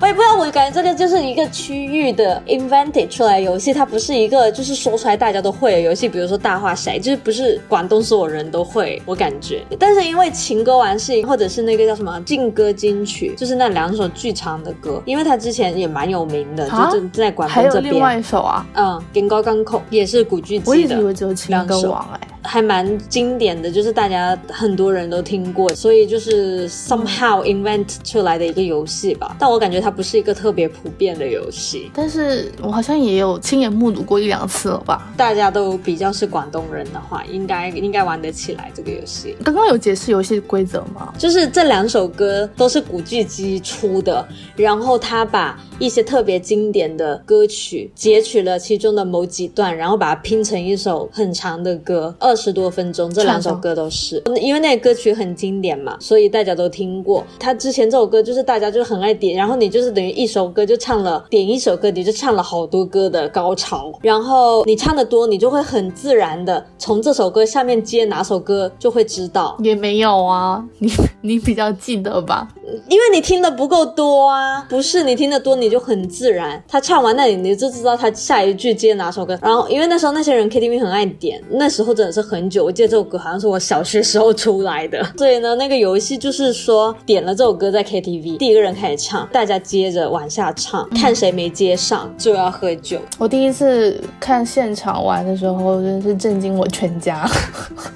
我也不知道，我感觉这个就是一个区域的 invented 出来游戏，它不是一个就是说出来大家都会的游戏。比如说大话骰，就是不是广东所有人都会，我感觉。但是因为情歌王是或者是那个叫什么劲歌金曲，就是那两首剧场的歌，因为它之前也蛮有名的，就在广东这边。还有另外一首啊，嗯，劲歌金曲也是古巨基的。我一直以为只有情歌王哎、欸。还蛮经典的，就是大家很多人都听过，所以就是 somehow invent 出来的一个游戏吧。但我感觉它不是一个特别普遍的游戏，但是我好像也有亲眼目睹过一两次了吧。大家都比较是广东人的话，应该应该玩得起来这个游戏。刚刚有解释游戏规则吗？就是这两首歌都是古巨基出的，然后他把一些特别经典的歌曲截取了其中的某几段，然后把它拼成一首很长的歌，二十多分钟，这两首歌都是。因为那个歌曲很经典嘛，所以大家都听过。他之前这首歌就是大家就很爱点，然后你就是等于一首歌就唱了，点一首歌你就唱了好多歌的高潮，然后你唱得多，你就会很自然的从这首歌下面接哪首歌就会知道。也没有啊，你你比较记得吧？因为你听得不够多啊。不是，你听得多你就很自然，他唱完那里你就知道他下一句接哪首歌。然后因为那时候那些人 K T V 很爱点，那时候真的是很久，我记得这首歌好像是我小学时候出来的。所以呢那个游戏就是说点了这首歌在 K T V， 第一个人开始唱，大家接着往下唱，看谁没接上就要喝酒。我第一次看现场玩的时候真的是震惊我全家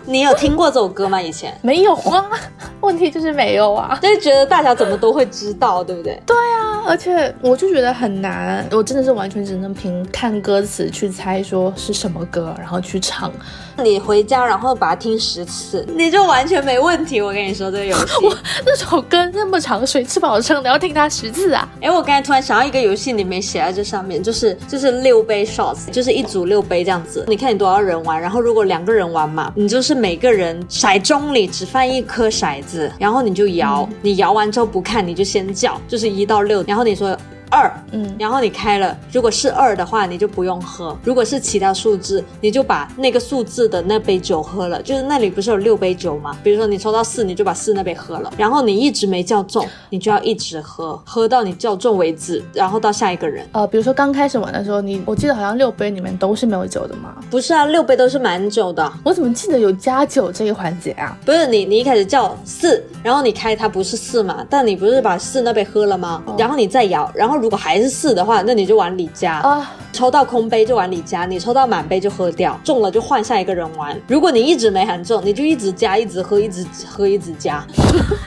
你有听过这首歌吗？以前没有啊，问题就是没有啊，就是觉得大家怎么都会知道，对不对？对啊，而且我就觉得很难，我真的是完全只能凭看歌词去猜说是什么歌然后去唱。你回家然后把它听十次你就完全没问题，我跟你说这个游戏我那首歌那么长，谁吃饱撑的要听它十次啊。哎，我刚才突然想到一个游戏你没写在这上面，就是就是六杯 shots， 就是一组六杯这样子，你看你多少人玩，然后如果两个人玩嘛，你就是每个人骰盅里只放一颗骰子，然后你就摇、嗯、你摇完之后不看你就先叫，就是一到六，然后你说二，嗯，然后你开了，如果是二的话你就不用喝，如果是其他数字你就把那个数字的那杯酒喝了，就是那里不是有六杯酒吗？比如说你抽到四你就把四那杯喝了，然后你一直没叫中你就要一直喝，喝到你叫中为止，然后到下一个人。呃，比如说刚开始玩的时候你，我记得好像六杯里面都是没有酒的吗？不是啊，六杯都是满酒的。我怎么记得有加酒这一环节啊？不是，你你一开始叫四，然后你开它不是四嘛，但你不是把四那杯喝了吗？哦、然后你再摇，然后后如果还是四的话，那你就玩李家啊，抽到空杯就玩李家，你抽到满杯就喝掉，中了就换下一个人玩。如果你一直没喊中，你就一直加，一直喝，一直喝，一直加。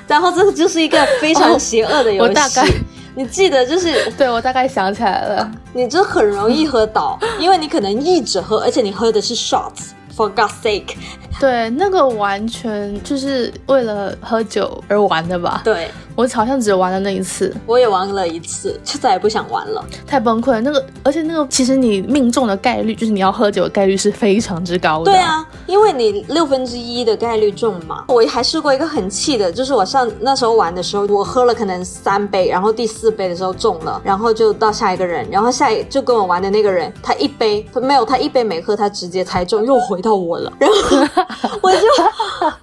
然后这就是一个非常邪恶的游戏。哦、我大概你记得就是对，我大概想起来了，你就很容易喝倒，因为你可能一直喝，而且你喝的是 shots。For God's sake， 对，那个完全就是为了喝酒而玩的吧。对，我好像只玩了那一次。我也玩了一次就再也不想玩了，太崩溃了那个。而且那个其实你命中的概率，就是你要喝酒的概率是非常之高的。对啊，因为你六分之一的概率中嘛。我还试过一个很气的，就是我上那时候玩的时候，我喝了可能三杯，然后第四杯的时候中了，然后就到下一个人，然后下一就跟我玩的那个人，他一杯没有，他一杯没喝，他直接猜中，又回到我了。然后我就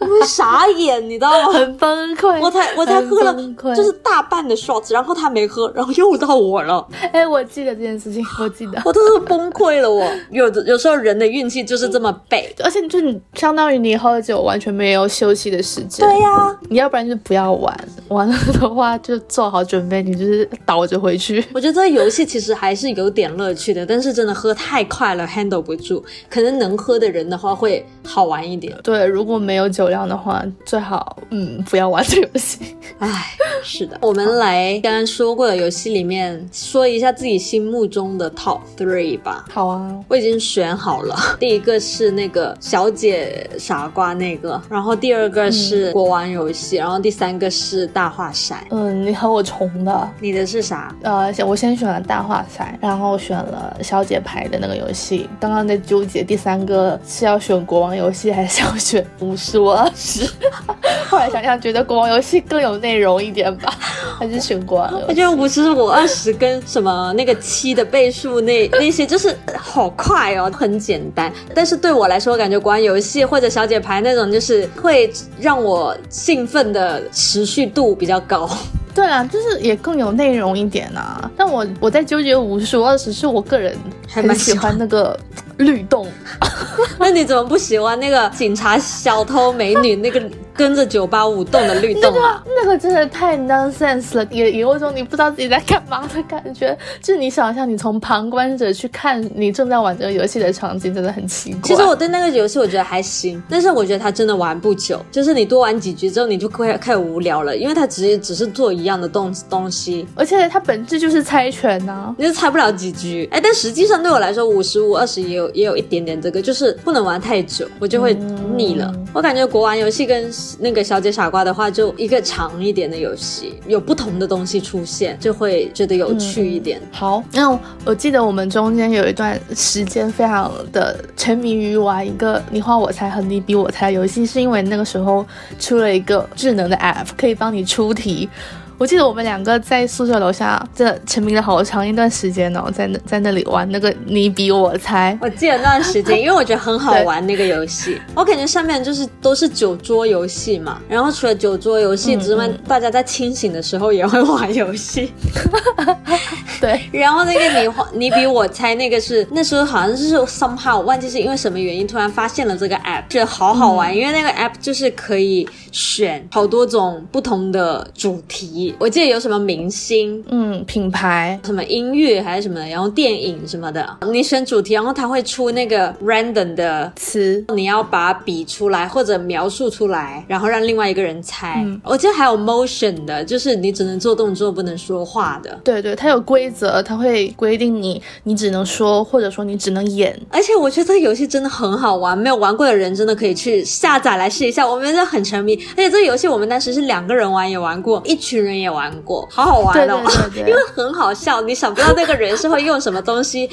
我傻眼，你知道吗？很崩溃。我才我才喝了就是大半的 shots， 然后他没喝，然后又到我了。哎，我记得这件事情，我记得，我真是崩溃了我。我有有时候人的运气就是这么背，而且就你相当于你喝酒完全没有休息的时间。对呀、啊，你要不然就不要玩，玩了的话就做好准备，你就是倒着回去。我觉得这游戏其实还是有点乐趣的，但是真的喝太快了 handle 不住，可能能喝的人的话会好玩一点。对，如果没有酒量的话，最好嗯不要玩这游戏。唉。是的，我们来刚刚说过的游戏里面说一下自己心目中的 top three 吧。好啊，我已经选好了。第一个是那个小姐傻瓜那个，然后第二个是国王游戏、嗯、然后第三个是大话骰。嗯，你和我重的。你的是啥？呃，我先选了大话骰，然后选了小姐牌的那个游戏。刚刚在纠结第三个是要选国王游戏还是要选五十我二十，后来想想觉得国王游戏更有内容一点吧，还是选国王游戏。我觉得五十我二十跟什么那个七的倍数那那些就是好快哦，很简单。但是对我来说，我感觉国王游戏或者小姐牌那种就是会让我兴奋的持续度比较高。对啦，就是也更有内容一点啊。但我我在纠结五十我二十，是我个人很喜欢那个律动。那你怎么不喜欢那个警察小偷美女那个跟着酒吧舞动的律动啊？那个、那个真的太 nonsense 了，也有一种你不知道自己在干嘛的感觉。就是你想一下，你从旁观者去看你正在玩这个游戏的场景，真的很奇怪。其实我对那个游戏我觉得还行，但是我觉得它真的玩不久，就是你多玩几局之后你就快开始无聊了，因为它只只是做一样的东东西，而且它本质就是猜拳啊，你就猜不了几局。哎，但实际上对我来说，五十五二十也有也有一点点这个，就是不能玩太久，我就会腻了。嗯、我感觉国王游戏跟那个小姐傻瓜的话，就一个长一点的游戏，有不同的东西出现，就会觉得有趣一点。嗯、好，那 我, 我记得我们中间有一段时间非常的沉迷于玩一个你画我猜和你比我猜游戏，是因为那个时候出了一个智能的 app 可以帮你出题。我记得我们两个在宿舍楼下这沉迷了好长一段时间哦，在那在那里玩那个你比我猜。我记得那段时间，因为我觉得很好玩那个游戏。我感觉上面就是都是酒桌游戏嘛，然后除了酒桌游戏之外，嗯嗯大家在清醒的时候也会玩游戏。对，然后那个你你比我猜那个是那时候好像是 somehow 忘记是因为什么原因突然发现了这个 app， 觉得好好玩、嗯，因为那个 app 就是可以选好多种不同的主题。我记得有什么明星嗯品牌什么音乐还是什么的，然后电影什么的，你选主题，然后它会出那个 random 的词，你要把它比出来或者描述出来，然后让另外一个人猜、嗯、我记得还有 motion 的，就是你只能做动作不能说话的。对对，它有规则，它会规定你你只能说或者说你只能演。而且我觉得这个游戏真的很好玩，没有玩过的人真的可以去下载来试一下，我们真的很沉迷。而且这个游戏我们当时是两个人玩也玩过，一群人也玩过，好好玩哦。对对对对，因为很好笑，你想不到那个人是会用什么东西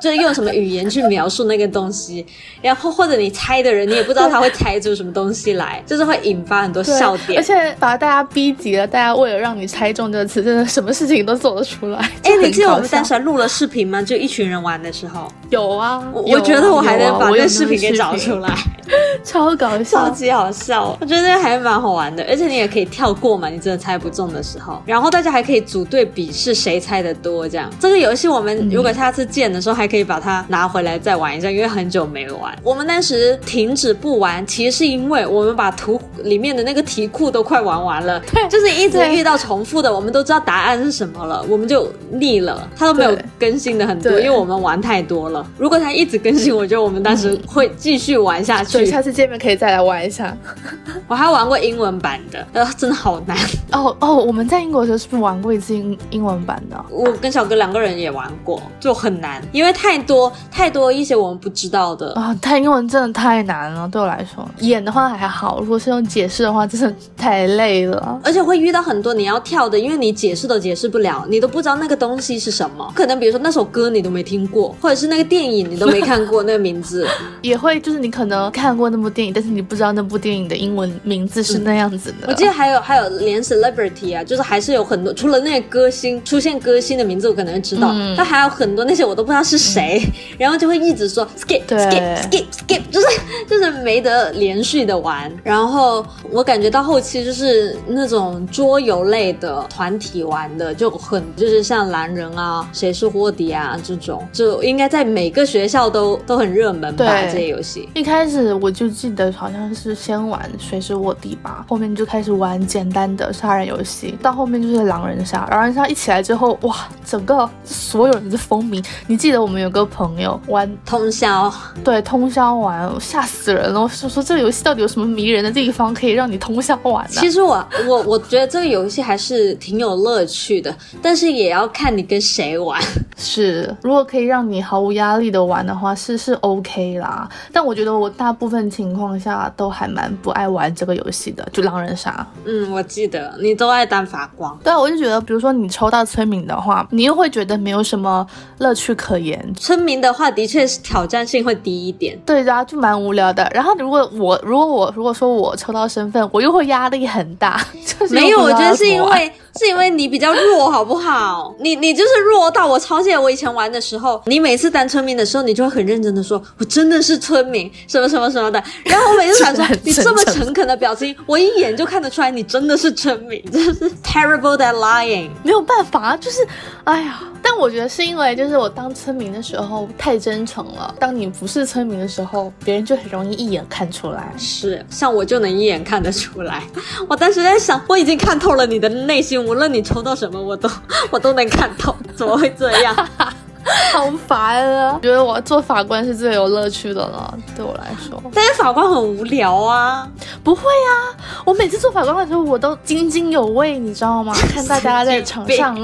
就是用什么语言去描述那个东西，然后或者你猜的人你也不知道他会猜出什么东西来，就是会引发很多笑点。而且把大家逼急了，大家为了让你猜中这个词真的什么事情都做得出来。哎，你记得我们当时还录了视频吗？就一群人玩的时候。有啊， 我, 有啊我觉得我还能把那视频给找出来、啊、超搞笑，超级好笑。我觉得还蛮好玩的，而且你也可以跳过嘛，你真的猜不中的的时候，然后大家还可以组队比试谁猜得多，这样。这个游戏我们如果下次见的时候还可以把它拿回来再玩一下，因为很久没玩。我们当时停止不玩，其实是因为我们把图里面的那个题库都快玩完了，就是一直遇到重复的，我们都知道答案是什么了，我们就腻了，它都没有更新的很多，因为我们玩太多了。如果它一直更新，我觉得我们当时会继续玩下去。对，下次见面可以再来玩一下。我还玩过英文版的，呃，真的好难。哦哦，我们在英国的时候是不是玩过一次英英文版的？我跟小哥两个人也玩过，就很难，因为太多太多一些我们不知道的啊。它、哦、英文真的太难了，对我来说。演的话还好，如果是用解释的话，真的太累了，而且会遇到很多你要跳的，因为你解释都解释不了，你都不知道那个东西是什么。可能比如说那首歌你都没听过，或者是那个电影你都没看过那个名字。也会就是你可能看过那部电影，但是你不知道那部电影的英文名字是那样子的。嗯、我记得还有还有连 celebrity 啊，就是还是有很多，除了那个歌星出现歌星的名字我可能知道，嗯、但还有很多那些我都不知道是谁，嗯、然后就会一直说 skip skip skip skip， 就是就是没得连续的玩。然后我感觉到后期就是那种桌游类的团体玩的就很就是像狼人啊，谁是卧底啊这种，就应该在每个学校都都很热门吧。对，这些游戏一开始我就记得好像是先玩谁是卧底吧，后面就开始玩简单的杀人游戏，到后面就是狼人杀。狼人杀一起来之后，哇，整个所有人是风靡。你记得我们有个朋友玩通宵，对，通宵玩，吓死人了。我说这个游戏到底有什么迷人的地方可以让你通宵玩呢？其实我我我觉得这个游戏还是挺有乐趣的，但是也要看你跟谁玩。是，如果可以让你毫无压力的玩的话，是是 OK 啦。但我觉得我大部分情况下都还蛮不爱玩这个游戏的，就狼人杀。嗯，我记得你都爱当法官。对啊，我就觉得，比如说你抽到村民的话，你又会觉得没有什么乐趣可言。村民的话，的确是挑战性会低一点。对啊，就蛮无聊的。然后如果我如果我如果说我抽到身份，我又会压力很大。就是、没有，我觉得是因为。是因为你比较弱好不好，你你就是弱到我超限。我以前玩的时候，你每次当村民的时候，你就会很认真的说我真的是村民什么什么什么的，然后我每次想说你这么诚恳的表情，我一眼就看得出来你真的是村民，真是 terrible at lying。 没有办法，就是哎呀，但我觉得是因为就是我当村民的时候太真诚了，当你不是村民的时候别人就很容易一眼看出来。是，像我就能一眼看得出来。我当时在想，我已经看透了你的内心，无论你抽到什么我都我都能看透，怎么会这样？好烦啊。我觉得我做法官是最有乐趣的了，对我来说。但是法官很无聊啊。不会啊，我每次做法官的时候我都津津有味，你知道吗？看大家在场上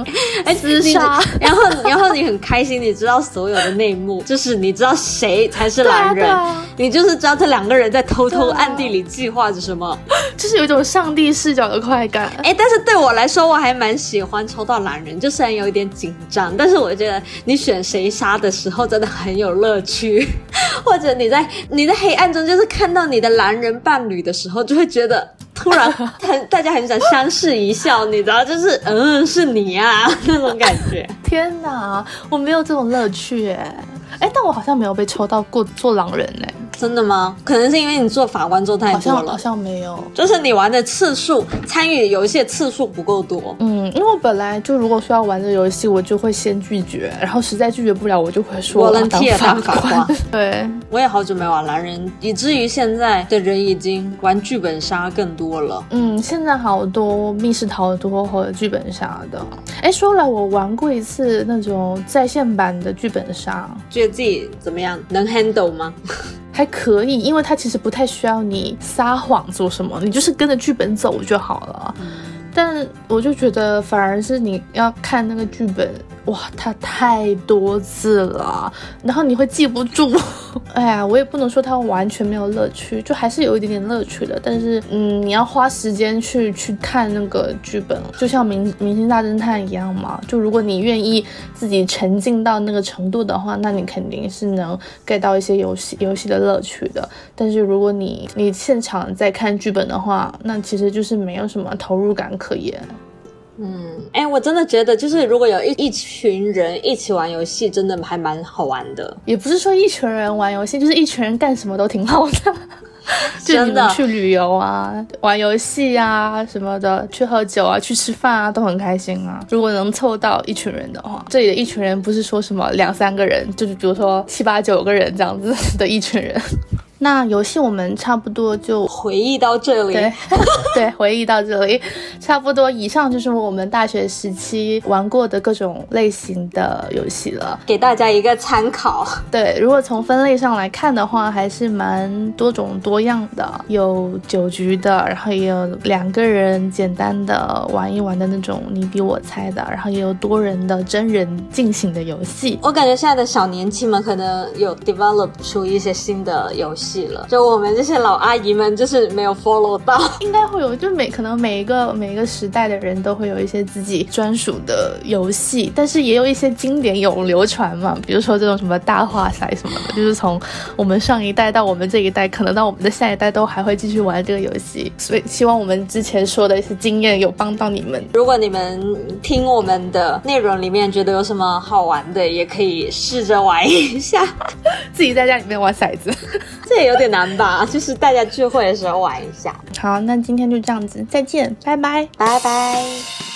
厮杀，然后然后你很开心，你知道所有的内幕，就是你知道谁才是狼人、啊啊、你就是知道这两个人在偷偷暗地里计划着什么、啊、就是有一种上帝视角的快感。哎，但是对我来说我还蛮喜欢抽到狼人，就虽然有一点紧张，但是我觉得你选谁杀的时候真的很有乐趣。或者你在你在黑暗中就是看到你的狼人伴侣的时候，就会觉得突然很大家很想相视一笑，你知道，就是嗯是你啊那种感觉。天哪，我没有这种乐趣耶。哎，但我好像没有被抽到过做狼人耶。真的吗？可能是因为你做法官做太多了。好像好像没有，就是你玩的次数参与游戏的次数不够多。嗯，因为我本来就如果说要玩这游戏我就会先拒绝，然后实在拒绝不了我就会说我能替当法官。对，我也好久没玩狼人，以至于现在的人已经玩剧本杀更多了。嗯，现在好多密室逃脱和剧本杀的。哎，说来我玩过一次那种在线版的剧本杀，觉得自己怎么样？能 handle 吗？还可以，因为它其实不太需要你撒谎做什么，你就是跟着剧本走就好了、嗯、但我就觉得反而是你要看那个剧本，哇，它太多字了，然后你会记不住。哎呀，我也不能说它完全没有乐趣，就还是有一点点乐趣的，但是嗯，你要花时间去去看那个剧本，就像明明星大侦探一样嘛，就如果你愿意自己沉浸到那个程度的话，那你肯定是能 get 到一些游戏游戏的乐趣的。但是如果你你现场在看剧本的话，那其实就是没有什么投入感可言。嗯，哎，我真的觉得就是如果有一一群人一起玩游戏真的还蛮好玩的。也不是说一群人玩游戏，就是一群人干什么都挺好的。就你们去旅游啊玩游戏啊什么的，去喝酒啊去吃饭啊都很开心啊。如果能凑到一群人的话，这里的一群人不是说什么两三个人，就是比如说七八九个人这样子的一群人。那游戏我们差不多就回忆到这里，对对，回忆到这里差不多。以上就是我们大学时期玩过的各种类型的游戏了，给大家一个参考。对，如果从分类上来看的话还是蛮多种多样的，有酒局的，然后也有两个人简单的玩一玩的那种你比我猜的，然后也有多人的真人进行的游戏。我感觉现在的小年轻们可能有 develop 出一些新的游戏了，就我们这些老阿姨们就是没有 follow 到。应该会有，就每可能每一个每一个时代的人都会有一些自己专属的游戏，但是也有一些经典永流传嘛，比如说这种什么大话骰什么的，就是从我们上一代到我们这一代，可能到我们的下一代都还会继续玩这个游戏。所以希望我们之前说的一些经验有帮到你们。如果你们听我们的内容里面觉得有什么好玩的，也可以试着玩一下自己在家里面玩骰子这也有点难吧，就是大家聚会的时候玩一下。好，那今天就这样子，再见，拜拜拜拜。